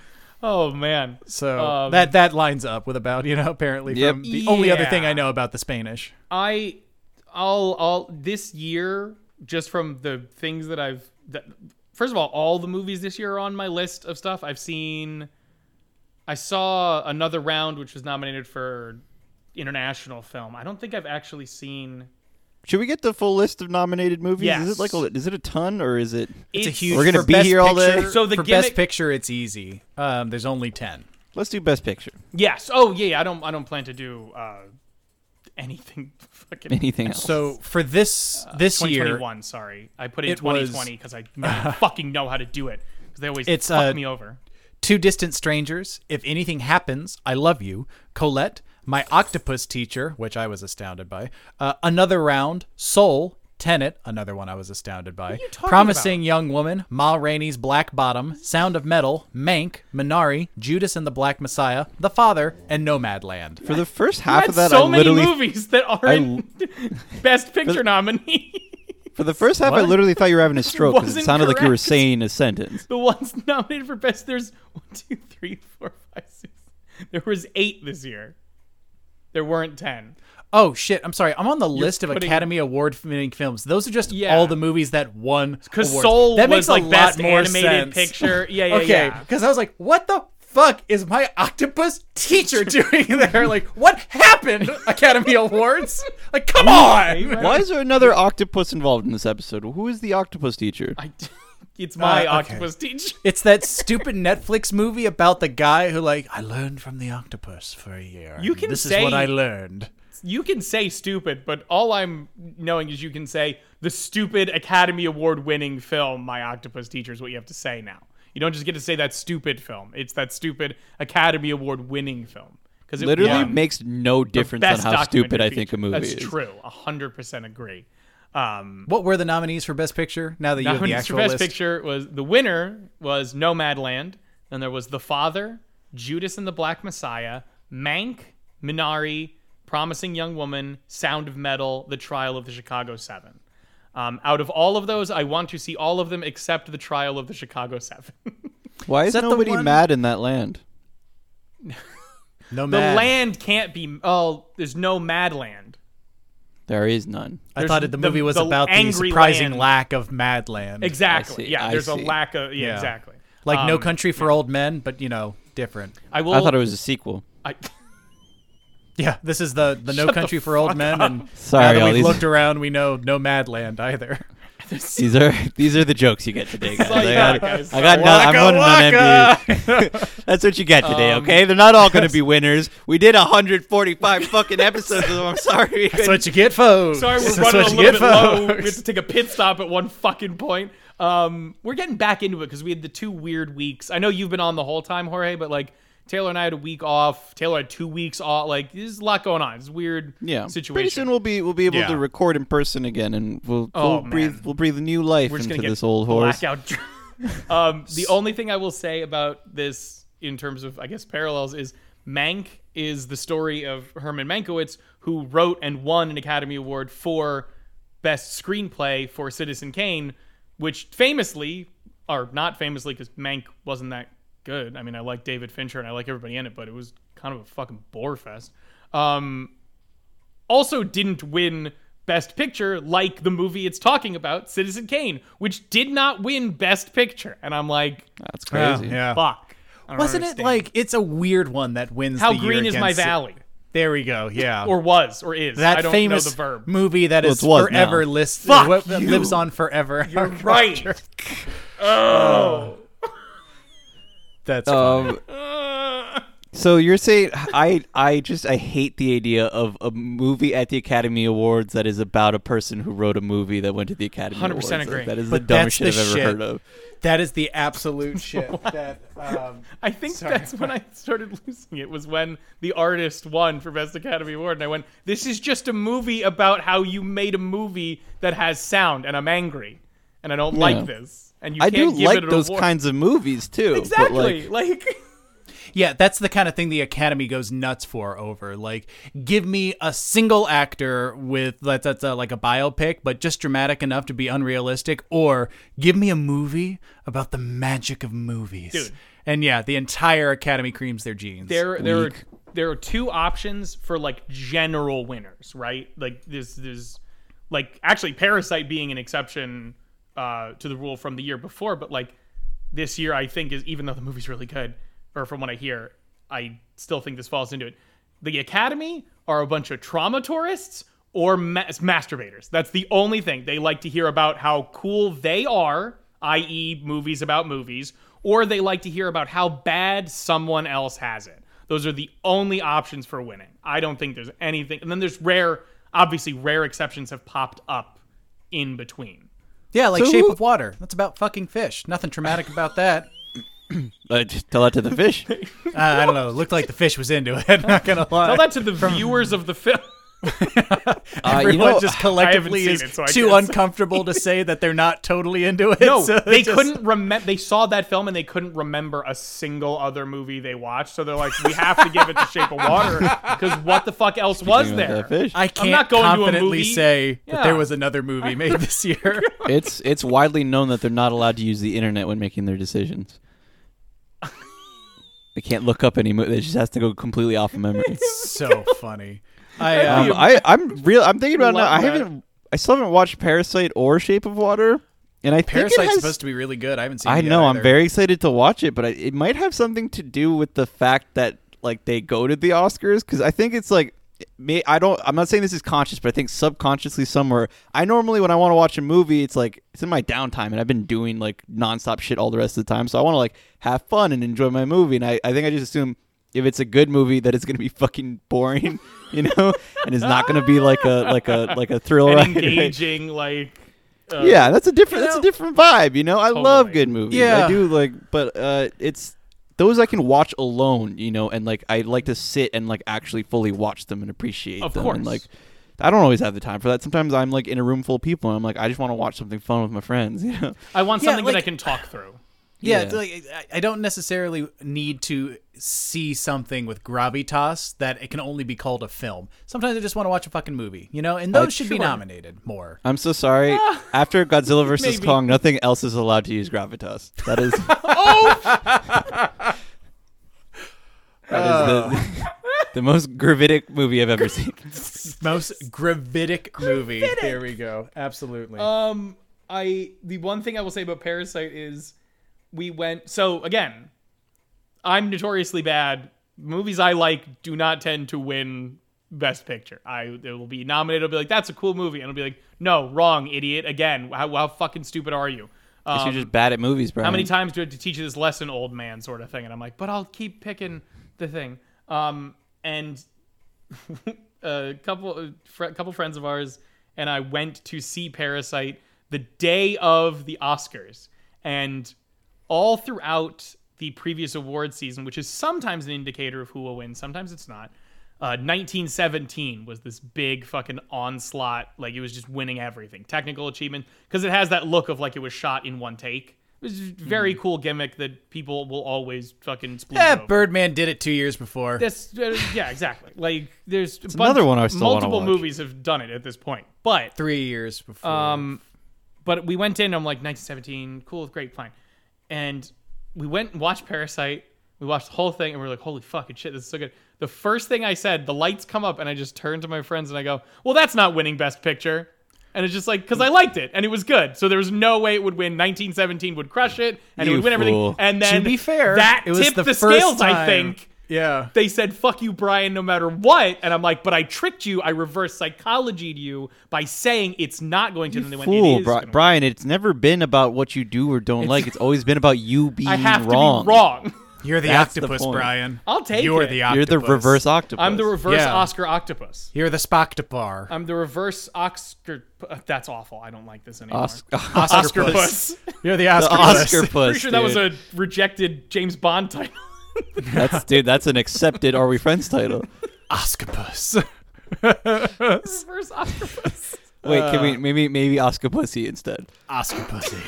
Oh, man. So that lines up with about, apparently from the only other thing I know about the Spanish. I'll this year, just from the things that first of all the movies this year are on my list of stuff I've seen. I saw Another Round, which was nominated for international film. I don't think I've actually seen. Should we get the full list of nominated movies? Yes. Is it like a ton, or is it? It's a huge. We're gonna be here all day. So the best picture, it's easy. There's only 10. Let's do best picture. Yes. Oh yeah. I don't plan to do anything else. So for this 2021, year, sorry, I put in 2020 because I fucking know how to do it, because they always fuck me over. Two Distant Strangers, If Anything Happens, I Love You, Colette, My Octopus Teacher, which I was astounded by, Another Round, Soul, Tenet, another one I was astounded by, Promising Young Woman, Ma Rainey's Black Bottom, Sound of Metal, Mank, Minari, Judas and the Black Messiah, The Father, and Nomadland. For the first half of that, so I literally... many movies that aren't Best Picture nominee. For the first half, I literally thought you were having a stroke, because it sounded like you were saying a sentence. The ones nominated for Best, there's 1, 2, 3, 4, 5, 6. There was 8 this year. There weren't 10. Oh, shit. I'm sorry. I'm on the list of Academy Award-winning films. Those are just all the movies that won awards. Because Soul was like Best Animated Picture. Yeah. Because I was like, what the fuck is My Octopus Teacher doing there? Like, what happened, Academy Awards? Like, come on! Why is there another octopus involved in this episode? Who is the octopus teacher? It's My Octopus Teacher. It's that stupid Netflix movie about the guy who, like, I learned from the octopus for a year. This is what I learned. You can say stupid, but all I'm knowing is you can say the stupid Academy Award-winning film, My Octopus Teacher, is what you have to say now. You don't just get to say that stupid film. It's that stupid Academy Award-winning film, because it literally makes no difference on how stupid I think a movie is. That's true. 100% agree. What were the nominees for Best Picture? Now that you have the actual list. Best Picture was the winner was Nomadland, and there was The Father, Judas and the Black Messiah, Mank, Minari, Promising Young Woman, Sound of Metal, The Trial of the Chicago 7. Out of all of those, I want to see all of them except The Trial of the Chicago 7. Why is nobody mad in that land? No mad. The land can't be... Oh, there's no mad land. There is none. I thought the movie was about the surprising lack of mad land. Exactly. I see. A lack of... Yeah, exactly. Like No Country for Old Men, but, different. I thought it was a sequel. Yeah, this is the No Country for Old Men, and now that we've looked around, we know Nomadland either. These are the jokes you get today, guys. I'm running on empty. That's what you get today, okay? They're not all going to be winners. We did 145 fucking episodes of them. I'm sorry. That's what you get, folks. Sorry, we're running a little bit low. We have to take a pit stop at one fucking point. We're getting back into it because we had the 2 weird weeks. I know you've been on the whole time, Jorge, but like, Taylor and I had a week off. Taylor had 2 weeks off. Like, there's a lot going on. It's a weird situation. Pretty soon we'll be able to record in person again, and we'll breathe a new life into this old horse. The only thing I will say about this, in terms of I guess parallels, is Mank is the story of Herman Mankiewicz, who wrote and won an Academy Award for Best Screenplay for Citizen Kane, which famously, or not famously, because Mank wasn't that good. I mean, I like David Fincher and I like everybody in it, but it was kind of a fucking bore fest. Also didn't win Best Picture, like the movie it's talking about, Citizen Kane, which did not win Best Picture. And I'm like, that's crazy. Yeah. Fuck. Wasn't it like, it's a weird one that wins How Green Is My Valley? There we go. Yeah. Or was, or is. That I don't famous know the verb. Movie that is forever listed. Fuck you. Lives on forever. You're right. Oh. That's So you're saying I hate the idea of a movie at the Academy Awards that is about a person who wrote a movie that went to the Academy 100% Awards. 100% agree. That is the dumbest shit I've ever heard of. That is the absolute shit. I think that's when I started losing it, was when The Artist won for Best Academy Award. And I went, this is just a movie about how you made a movie that has sound, and I'm angry. And I don't like this. And you can't give it an award. I do like those kinds of movies, too. Exactly. Yeah, that's the kind of thing the Academy goes nuts for over. Like, give me a single actor with that's like a biopic, but just dramatic enough to be unrealistic, or give me a movie about the magic of movies. Dude. And yeah, the entire Academy creams their jeans. There are two options for like general winners, right? Like there's like actually Parasite being an exception to the rule from the year before, but like this year I think is, even though the movie's really good, or from what I hear, I still think this falls into it. The Academy are a bunch of trauma tourists or masturbators. That's the only thing. They like to hear about how cool they are, i.e. movies about movies, or they like to hear about how bad someone else has it. Those are the only options for winning. I don't think there's anything. And then there's rare exceptions have popped up in between. Yeah, like Shape of Water. That's about fucking fish. Nothing traumatic about that. Just tell that to the fish. I don't know. It looked like the fish was into it. Not gonna lie. Tell that to the viewers of the film. Everyone just collectively is it, so too uncomfortable to say that they're not totally into it. No, so they couldn't remember. They saw that film and they couldn't remember a single other movie they watched. So they're like, we have to give it The Shape of Water because what the fuck else was there? I can't I'm not going confidently to a movie. Say that there was another movie made this year. It's widely known that they're not allowed to use the internet when making their decisions. They can't look up any movie. It just has to go completely off of memory. It's so funny. I'm thinking about it now. I still haven't watched Parasite or Shape of Water, and I Parasite's think supposed to be really good. I haven't seen it. I know. I'm very excited to watch it, but it might have something to do with the fact that like they go to the Oscars, because I think it's like I'm not saying this is conscious, but I think subconsciously somewhere. I normally, when I want to watch a movie, it's like it's in my downtime, and I've been doing like nonstop shit all the rest of the time. So I want to like have fun and enjoy my movie, and I think I just assume if it's a good movie that it's going to be fucking boring, you know, and it's not going to be like a thrill ride, engaging, right? Yeah, that's a different vibe, you know. I love good movies. Yeah. I do like, but it's. Those I can watch alone, you know, and like I like to sit and like actually fully watch them and appreciate them. Of course. And like I don't always have the time for that. Sometimes I'm like in a room full of people and I'm like, I just want to watch something fun with my friends, you know. I want something that I can talk through. Yeah, it's like I don't necessarily need to see something with gravitas that it can only be called a film. Sometimes I just want to watch a fucking movie, you know, and those should be nominated more. I'm so sorry. After Godzilla vs. Kong, nothing else is allowed to use gravitas. That is. That is the most gravitic movie I've ever seen. Most gravitic movie. There we go. Absolutely. The one thing I will say about Parasite is. So again, I'm notoriously bad. Movies I like do not tend to win Best Picture. It will be nominated. It'll be like, that's a cool movie. And it'll be like, no, wrong, idiot. Again, how fucking stupid are you? You're just bad at movies, Brian. How many times do I have to teach you this lesson, old man, sort of thing? And I'm like, but I'll keep picking the thing. And a couple friends of ours and I went to see Parasite the day of the Oscars. And all throughout the previous award season, which is sometimes an indicator of who will win, sometimes it's not, 1917 was this big fucking onslaught. Like, it was just winning everything. Technical achievement, because it has that look of like it was shot in one take. It was a very cool gimmick that people will always fucking split over. Birdman did it 2 years before. Yeah, exactly. Like, there's another one I still want to watch. Multiple movies have done it at this point. But 3 years before. But we went in, and I'm like, 1917, cool, great, fine. And we went and watched Parasite. We watched the whole thing, and we were like, holy fucking shit, this is so good. The first thing I said, the lights come up, and I just turned to my friends, and I go, well, that's not winning Best Picture. And it's just like, because I liked it, and it was good. So there was no way it would win. 1917 would crush it, and it would win everything. And then, to be fair, that tipped the scales, time. I think. Yeah. They said, fuck you, Brian, no matter what. And I'm like, but I tricked you. I reverse psychologied you by saying it's not going to. You fool, Brian. It's never been about what you do or don't like. It's always been about you being wrong. I have to be wrong. You're the octopus, Brian. I'll take You're the octopus. You're the reverse octopus. I'm the reverse Oscar octopus. You're the Spoctopar. I'm the reverse Oscar... That's awful. I don't like this anymore. Oscarpus. You're the Oscarpus. Pretty sure that was a rejected James Bond title. That's an accepted Are We Friends title. Oscarpus. Reverse octopus. Wait, can we maybe Oscar Pussy instead? Oscar Pussy.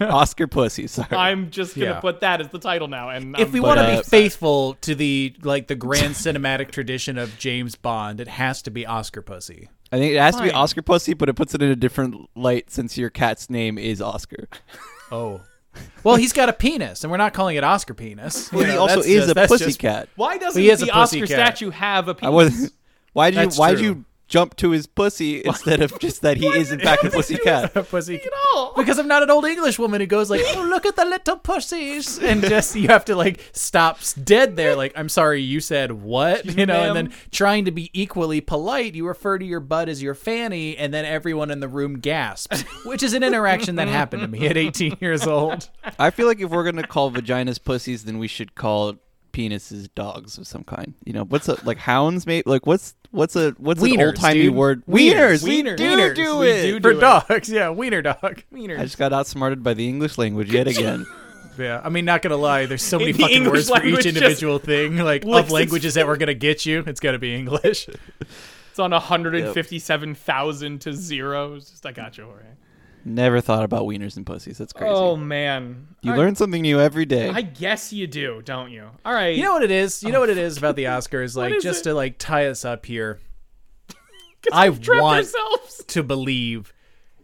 Oscar Pussy, sorry. I'm just going to put that as the title now. And if we want to be faithful to the grand cinematic tradition of James Bond, it has to be Oscar Pussy. I think it has to be Oscar Pussy, but it puts it in a different light since your cat's name is Oscar. Oh. Well, he's got a penis, and we're not calling it Oscar Penis. Well, he also is a pussycat. Why doesn't the Oscar statue have a penis? Why did you jump to his pussy instead of just that he is in fact a pussycat? Because I'm not an old English woman who goes like, oh, look at the little pussies, and just you have to like stop dead there like, I'm sorry, you said what? You know, and then trying to be equally polite, you refer to your butt as your fanny, and then everyone in the room gasps, which is an interaction that happened to me at 18 years old. I feel like if we're going to call vaginas pussies, then we should call penises dogs of some kind. You know, what's like hounds maybe? Like what's an old timey word? Wieners. We do it for dogs. Yeah, wiener dog. Wieners. I just got outsmarted by the English language yet again. Yeah, I mean, not gonna lie, there's so many fucking words for each individual thing. Like of languages that we're gonna get you, it's gotta be English. It's on 157,000 to zero. It's just I got you, Jorge. Never thought about wieners and pussies. That's crazy. Oh, man. You learn something new every day. I guess you do, don't you? All right. You know what it is? You know what it is about the Oscars? Like, just to like tie us up here, I want to believe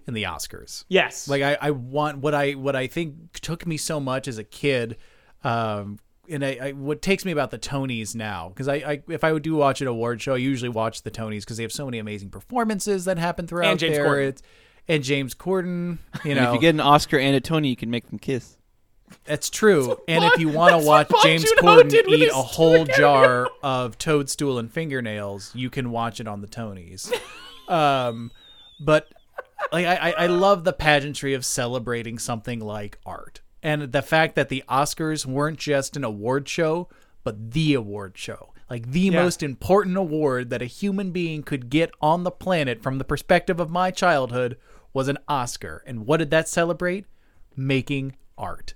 in the Oscars. Yes. Like, I want what I think took me so much as a kid, and what takes me about the Tonys now, because if I do watch an award show, I usually watch the Tonys because they have so many amazing performances that happen throughout and James there. And James Corden, you know. And if you get an Oscar and a Tony, you can make them kiss. That's true. And if you want to watch James Corden eat a whole jar of toadstool and fingernails, you can watch it on the Tonys. But like, I love the pageantry of celebrating something like art. And the fact that the Oscars weren't just an award show, but the award show. Like the most important award that a human being could get on the planet from the perspective of my childhood was an Oscar. And what did that celebrate? Making art.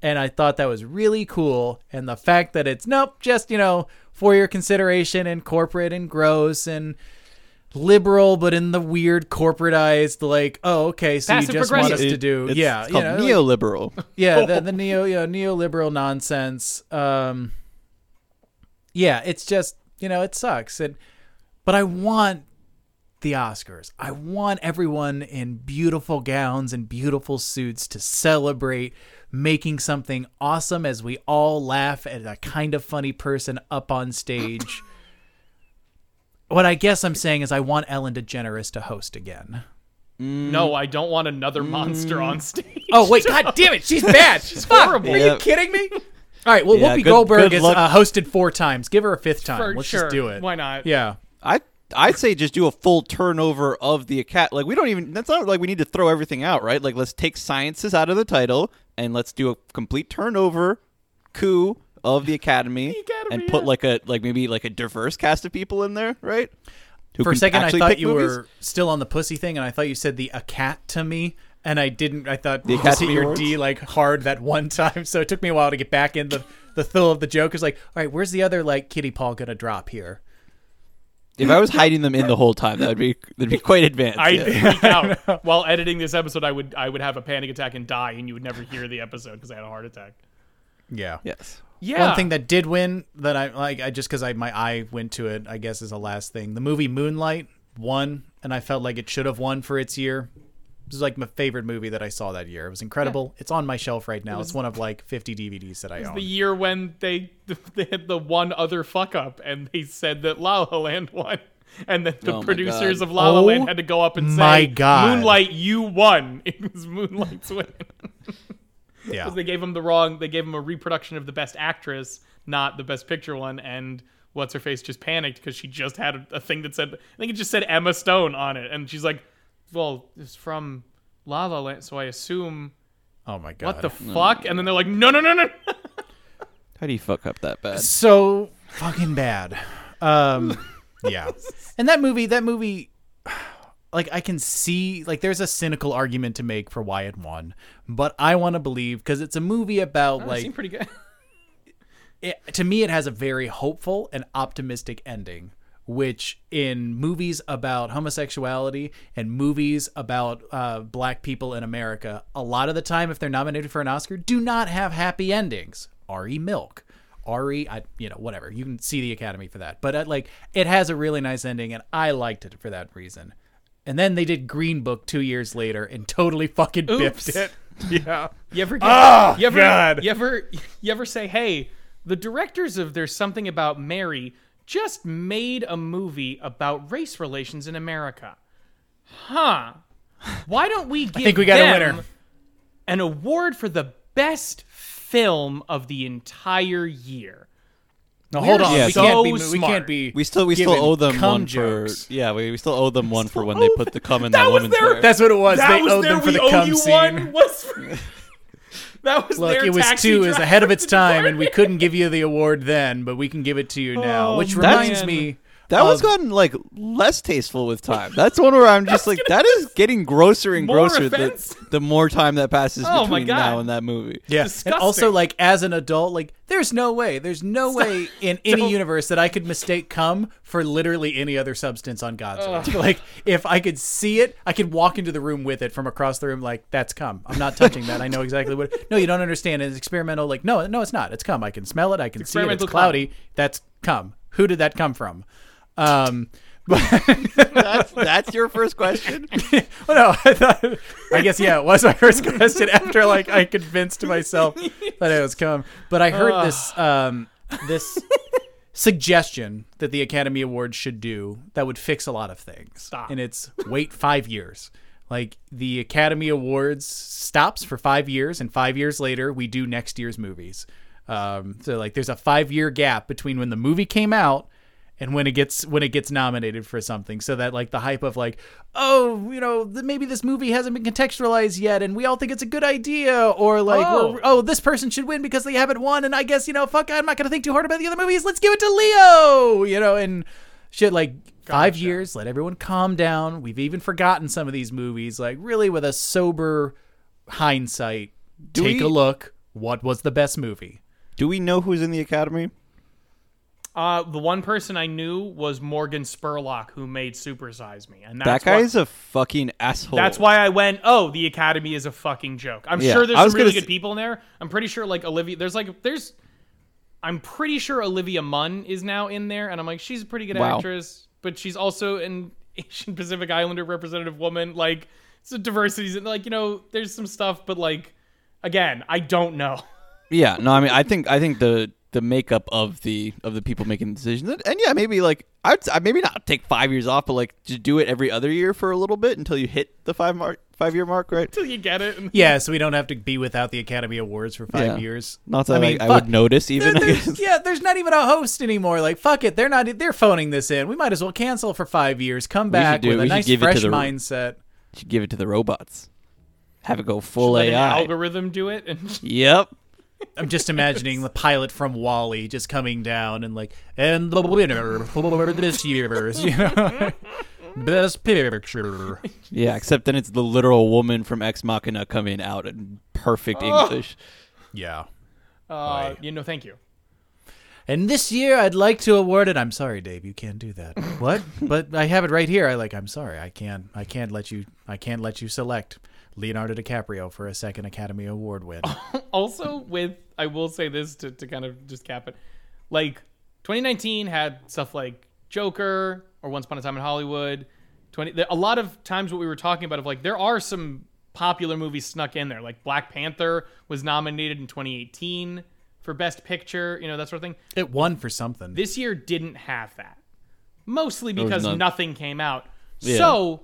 And I thought that was really cool. And the fact that it's, nope, just, you know, for your consideration and corporate and gross and liberal, but in the weird corporatized, like, oh, okay, so you just want us to do. It's called neoliberal. Like, the neoliberal nonsense. Yeah, it's just, you know, it sucks. But I want the Oscars. I want everyone in beautiful gowns and beautiful suits to celebrate making something awesome as we all laugh at a kind of funny person up on stage. What I guess I'm saying is I want Ellen DeGeneres to host again. Mm. No, I don't want another monster on stage. Oh, wait, God damn it. She's bad. She's horrible. Are you kidding me? All right, well, Whoopi Goldberg is hosted 4 times. Give her a 5th time. Let's just do it. Why not? Yeah. I'd say just do a full turnover of the academy. Like, we don't even... That's not like we need to throw everything out, right? Like, let's take sciences out of the title, and let's do a complete turnover coup of the academy. And put, maybe a diverse cast of people in there, right? For a second, I thought you were still on the pussy thing, and I thought you said the academy. And I didn't. I thought you hit your D like hard that one time, so it took me a while to get back in the thrill of the joke. It's like, all right, where's the other like Kitty Paul gonna drop here? If I was hiding them in the whole time, that'd be quite advanced. Freak out while editing this episode. I would have a panic attack and die, and you would never hear the episode because I had a heart attack. Yeah. Yes. Yeah. One thing that did win that I like, my eye went to it, I guess, is the last thing. The movie Moonlight won, and I felt like it should have won for its year. This is like my favorite movie that I saw that year. It was incredible. Yeah. It's on my shelf right now. It's one of like 50 DVDs that I own. It was the year when they had the one other fuck up and they said that La La Land won. And then the producers of La La Land had to go up and say, Moonlight, you won. It was Moonlight's win. Yeah. Because they gave him a reproduction of the best actress, not the best picture one. And What's-Her-Face just panicked because she just had a thing that said, I think it just said Emma Stone on it. And she's like, well, it's from La La Land, so I assume... Oh, my God. What the fuck? And then they're like, no. How do you fuck up that bad? So fucking bad. Yeah. And that movie, like, I can see, like, there's a cynical argument to make for why it won, but I want to believe, because it's a movie about, like, it seemed pretty good. It, to me, it has a very hopeful and optimistic ending, which in movies about homosexuality and movies about black people in America, a lot of the time, if they're nominated for an Oscar, do not have happy endings. R.E. Milk. Ari, you know, whatever. You can see the Academy for that. But, like, it has a really nice ending, and I liked it for that reason. And then they did Green Book 2 years later and totally fucking biffed it. Yeah. You ever get, oh, you ever, God. You ever say, hey, the directors of There's Something About Mary just made a movie about race relations in America. Huh. Why don't we give I think we got them a winner. An award for the best film of the entire year. No, hold on. Yeah, we can't be. We still owe them one jokes. For. Yeah, we still owe them one for when they put the cum in that woman's hair. That's what it was. That they was owed them for the cum scene. That was look, it was two. It was ahead of its time, and we couldn't give you the award then, but we can give it to you now. Which reminds me. That one's gotten, like, less tasteful with time. That's one where I'm just like, that is getting grosser and grosser the more time that passes between now and that movie. Yeah. Disgusting. And also, like, as an adult, like, there's no way in any universe that I could mistake cum for literally any other substance on God's earth. Like, if I could see it, I could walk into the room with it from across the room, like, that's cum. I'm not touching that. I know exactly what it, no, you don't understand. It's experimental. Like, no, it's not. It's cum. I can smell it. I can see it. It's cloudy. Cum. That's cum. Who did that come from? But that's your first question. Well, no, I guess it was my first question after, like, I convinced myself that it was cum. But I heard this suggestion that the Academy Awards should do that would fix a lot of things. Stop. And it's wait 5 years. Like, the Academy Awards stops for 5 years, and 5 years later we do next year's movies. So, like, there's a 5-year gap between when the movie came out and when it gets nominated for something, so that, like, the hype of, like, oh, you know, maybe this movie hasn't been contextualized yet, and we all think it's a good idea, or, like, this person should win because they haven't won, and I guess, you know, fuck, I'm not gonna think too hard about the other movies. Let's give it to Leo, you know, and shit. Like, gotcha. 5 years, let everyone calm down. We've even forgotten some of these movies. Like, really, with a sober hindsight, take a look. What was the best movie? Do we know who's in the Academy? The one person I knew was Morgan Spurlock, who made Super Size Me. And that's that guy is a fucking asshole. That's why I went, the Academy is a fucking joke. I'm sure there's some really good people in there. I'm pretty sure, like, Olivia... I'm pretty sure Olivia Munn is now in there, and I'm like, she's a pretty good actress, but she's also an Asian Pacific Islander representative woman. Like, so diversities, and, like, you know, there's some stuff, but, like, again, I don't know. Yeah, no, I mean, I think the makeup of the people making decisions, and yeah, maybe, like, I'd maybe not take 5 years off, but, like, just do it every other year for a little bit until you hit the 5 year mark, right? Until you get it. Yeah, so we don't have to be without the Academy Awards for 5 years. Not that I would notice even. There's not even a host anymore. Like, fuck it, they're phoning this in. We might as well cancel for 5 years. Come back with a nice fresh mindset. You should give it to the robots. Have it go full AI. Let an algorithm do it. And yep. I'm just imagining the pilot from WALL-E just coming down and, like, and the winner this year is, you know, best picture. Yeah, except then it's the literal woman from Ex Machina coming out in perfect English. Yeah. You know, thank you. And this year I'd like to award it. I'm sorry, Dave, you can't do that. What? But I have it right here. I'm sorry. I can't let you select Leonardo DiCaprio for a second Academy Award win. Also, I will say this to kind of just cap it. Like, 2019 had stuff like Joker or Once Upon a Time in Hollywood. A lot of times what we were talking about of, like, there are some popular movies snuck in there. Like, Black Panther was nominated in 2018 for Best Picture, you know, that sort of thing. It won for something. This year didn't have that. Mostly because nothing came out. Yeah. So...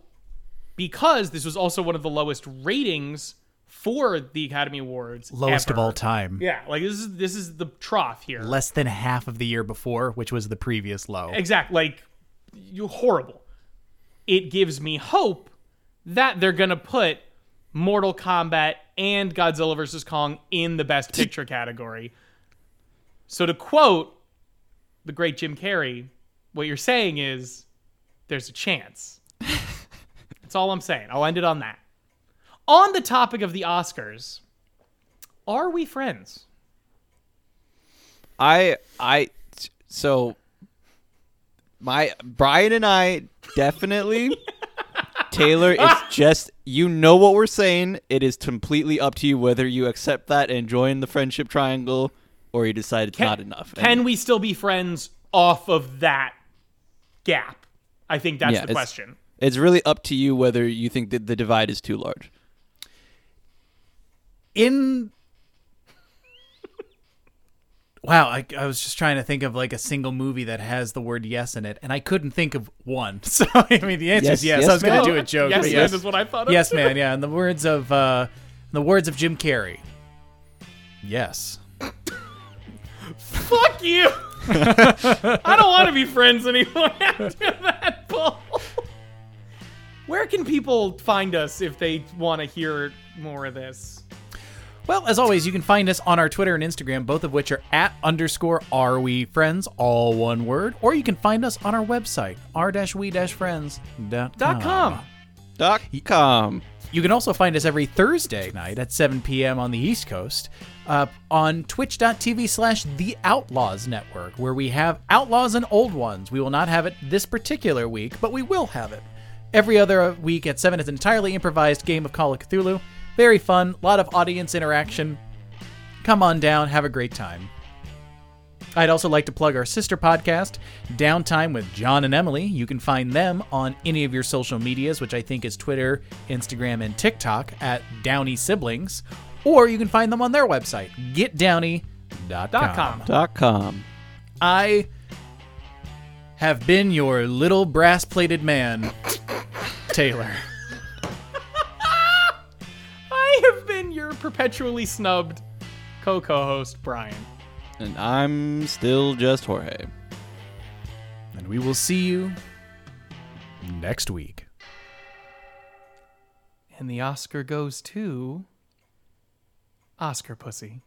because this was also one of the lowest ratings for the Academy Awards. Lowest ever. Of all time. Yeah, like, this is the trough here. Less than half of the year before, which was the previous low. Exactly. Like, you're horrible. It gives me hope that they're going to put Mortal Kombat and Godzilla vs. Kong in the Best Picture category. So to quote the great Jim Carrey, what you're saying is there's a chance. That's all I'm saying. I'll end it on that. On the topic of the Oscars, are we friends? Brian and I definitely, Taylor, it's just, you know what we're saying. It is completely up to you whether you accept that and join the friendship triangle or you decide it's not enough. Can we still be friends off of that gap? I think that's the question. It's really up to you whether you think that the divide is too large. Wow, I was just trying to think of like a single movie that has the word yes in it, and I couldn't think of one. So, I mean, the answer is yes. Yes, I was going to do a joke. Yes, man is what I thought of. Yes, man, yeah. In the words of Jim Carrey. Yes. Fuck you! I don't want to be friends anymore after that poll. Where can people find us if they want to hear more of this? Well, as always, you can find us on our Twitter and Instagram, both of which are @_arewefriends, all one word. Or you can find us on our website, r-we-friends.com. You can also find us every Thursday night at 7 p.m. on the East Coast on twitch.tv/The Outlaws Network, where we have Outlaws and Old Ones. We will not have it this particular week, but we will have it every other week at 7. It's an entirely improvised game of Call of Cthulhu. Very fun, a lot of audience interaction. Come on down, have a great time. I'd also like to plug our sister podcast, Downtime with John and Emily. You can find them on any of your social medias, which I think is Twitter, Instagram, and TikTok @DowneySiblings, or you can find them on their website, getdowney.com. I have been your little brass-plated man, Taylor. Your perpetually snubbed co-host Brian. And I'm still just Jorge. And we will see you next week. And the Oscar goes to Oscar Pussy.